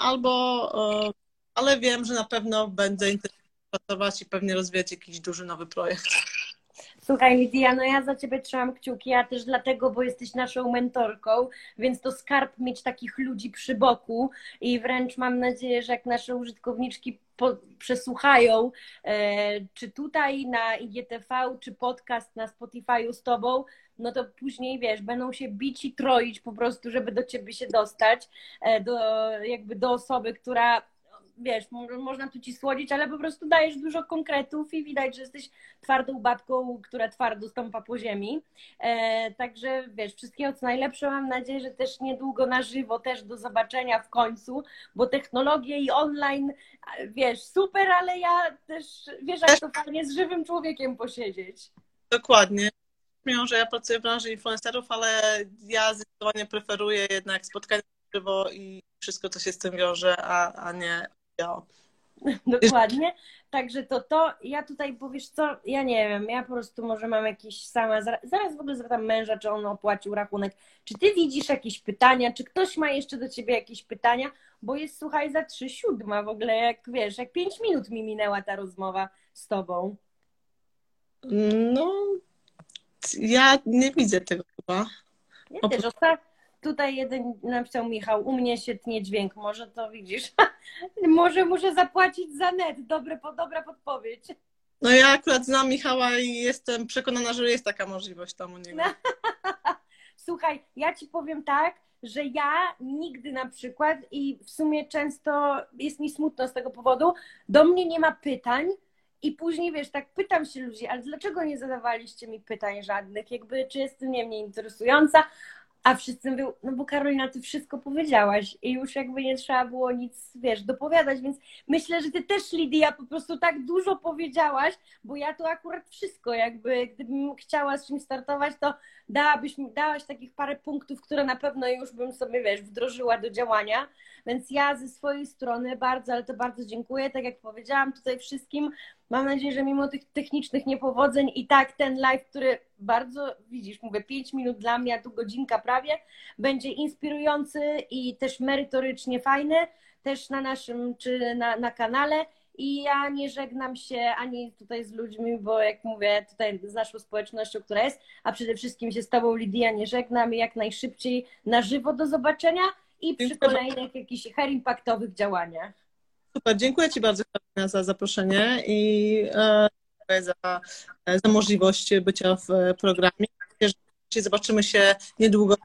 ale wiem, że na pewno będę intensywnie pracować i pewnie rozwijać jakiś duży nowy projekt. Słuchaj, Lidia, no ja za ciebie trzymam kciuki, a też dlatego, bo jesteś naszą mentorką, więc to skarb mieć takich ludzi przy boku i wręcz mam nadzieję, że jak nasze użytkowniczki przesłuchają, czy tutaj na IGTV, czy podcast na Spotify'u z tobą, no to później, wiesz, będą się bić i troić po prostu, żeby do ciebie się dostać, do osoby, która... Wiesz, można tu ci słodzić, ale po prostu dajesz dużo konkretów i widać, że jesteś twardą babką, która twardo stąpa po ziemi. Także wiesz, wszystkiego co najlepsze. Mam nadzieję, że też niedługo na żywo, też do zobaczenia w końcu, bo technologie i online, wiesz, super, ale ja też, wiesz, jak to fajnie z żywym człowiekiem posiedzieć. Dokładnie. Mimo, że ja pracuję w branży influencerów, ale ja zdecydowanie preferuję jednak spotkania na żywo i wszystko, co się z tym wiąże, a nie... Dokładnie, także to ja tutaj, powiesz co, ja nie wiem, ja po prostu może mam jakieś sama, zaraz w ogóle zapytam męża, czy on opłacił rachunek, czy ty widzisz jakieś pytania, czy ktoś ma jeszcze do ciebie jakieś pytania, bo jest, słuchaj, za 3:07, w ogóle jak wiesz, jak 5 minut mi minęła ta rozmowa z tobą. No, ja nie widzę tego chyba. Ja też Tutaj jeden napisał Michał, u mnie się tnie dźwięk, może to widzisz. Może muszę zapłacić za net, dobra podpowiedź. No ja akurat znam Michała i jestem przekonana, że jest taka możliwość tam u niego. Słuchaj, ja ci powiem tak, że ja nigdy na przykład i w sumie często jest mi smutno z tego powodu, do mnie nie ma pytań i później, wiesz, tak pytam się ludzi, ale dlaczego nie zadawaliście mi pytań żadnych, jakby czy jestem nie mniej interesująca, a wszyscy mówią, no bo Karolina, ty wszystko powiedziałaś i już jakby nie trzeba było nic, wiesz, dopowiadać, więc myślę, że ty też, Lidia, po prostu tak dużo powiedziałaś, bo ja tu akurat wszystko jakby, gdybym chciała z czymś startować, to dałaś takich parę punktów, które na pewno już bym sobie, wiesz, wdrożyła do działania, więc ja ze swojej strony bardzo, ale to bardzo dziękuję, tak jak powiedziałam tutaj wszystkim, mam nadzieję, że mimo tych technicznych niepowodzeń i tak ten live, który bardzo, widzisz, mówię, 5 minut dla mnie, a tu godzinka prawie, będzie inspirujący i też merytorycznie fajny, też na naszym, czy na kanale i ja nie żegnam się ani tutaj z ludźmi, bo jak mówię, tutaj z naszą społecznością, która jest, a przede wszystkim się z Tobą, Lidia, nie żegnam i jak najszybciej na żywo do zobaczenia i przy kolejnych jakichś hair impactowych działaniach. Super, dziękuję Ci bardzo za zaproszenie i za możliwość bycia w programie. Zobaczymy się niedługo.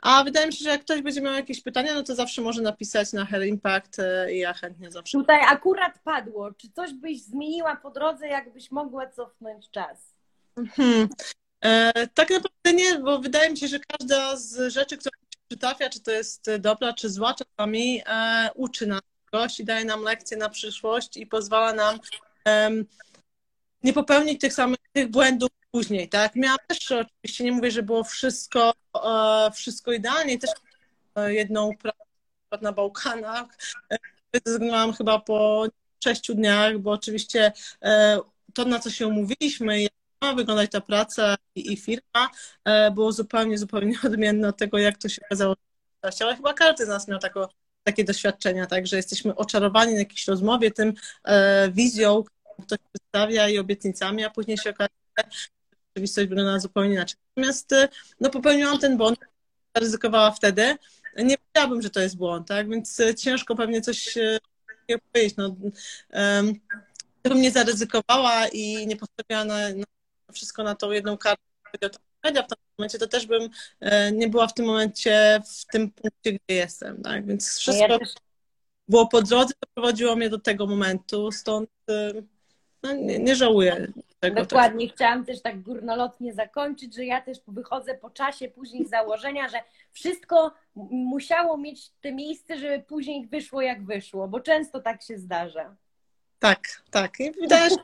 A wydaje mi się, że jak ktoś będzie miał jakieś pytania, no to zawsze może napisać na Hair Impact i ja chętnie zawsze. Tutaj akurat padło. Czy coś byś zmieniła po drodze, jakbyś mogła cofnąć czas? Tak naprawdę nie, bo wydaje mi się, że każda z rzeczy, która się przytrafia, czy to jest dobra, czy zła, czasami uczy nas i daje nam lekcje na przyszłość i pozwala nam nie popełnić tych samych błędów później, tak? Miałam też, oczywiście nie mówię, że było wszystko idealnie, też jedną pracę na Bałkanach zrezygnowałam chyba po 6 dniach, bo oczywiście to, na co się umówiliśmy, jak ma wyglądać ta praca i firma, było zupełnie odmienne od tego, jak to się okazało, ale chyba każdy z nas miał takie doświadczenia, tak, że jesteśmy oczarowani na jakiejś rozmowie, tym wizją, którą ktoś przedstawia i obietnicami, a później się okazuje, że rzeczywistość wygląda zupełnie inaczej. Natomiast no, popełniłam ten błąd, zaryzykowała wtedy. Nie wiedziałabym, że to jest błąd, tak, więc ciężko pewnie coś powiedzieć. No, gdybym nie zaryzykowała i nie postawiła na wszystko na tą jedną kartę, media w tym momencie, to też bym nie była w tym momencie, w tym punkcie, gdzie jestem, tak? Więc wszystko było po drodze, doprowadziło mnie do tego momentu, stąd no, nie żałuję tego. Dokładnie, tak. Chciałam też tak górnolotnie zakończyć, że ja też wychodzę po czasie później z założenia, że wszystko musiało mieć te miejsce, żeby później wyszło jak wyszło, bo często tak się zdarza. Tak. I wydaje się,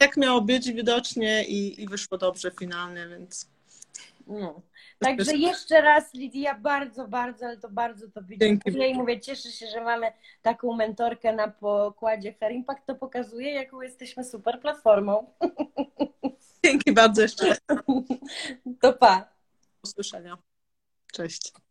jak miało być widocznie i wyszło dobrze finalnie, więc... No. Także jeszcze raz, Lidia, bardzo, ale to bardzo Tobie dziękuję i mówię, cieszę się, że mamy taką mentorkę na pokładzie Hair Impact, to pokazuje, jaką jesteśmy super platformą. Dzięki bardzo jeszcze. To pa. Do usłyszenia. Cześć.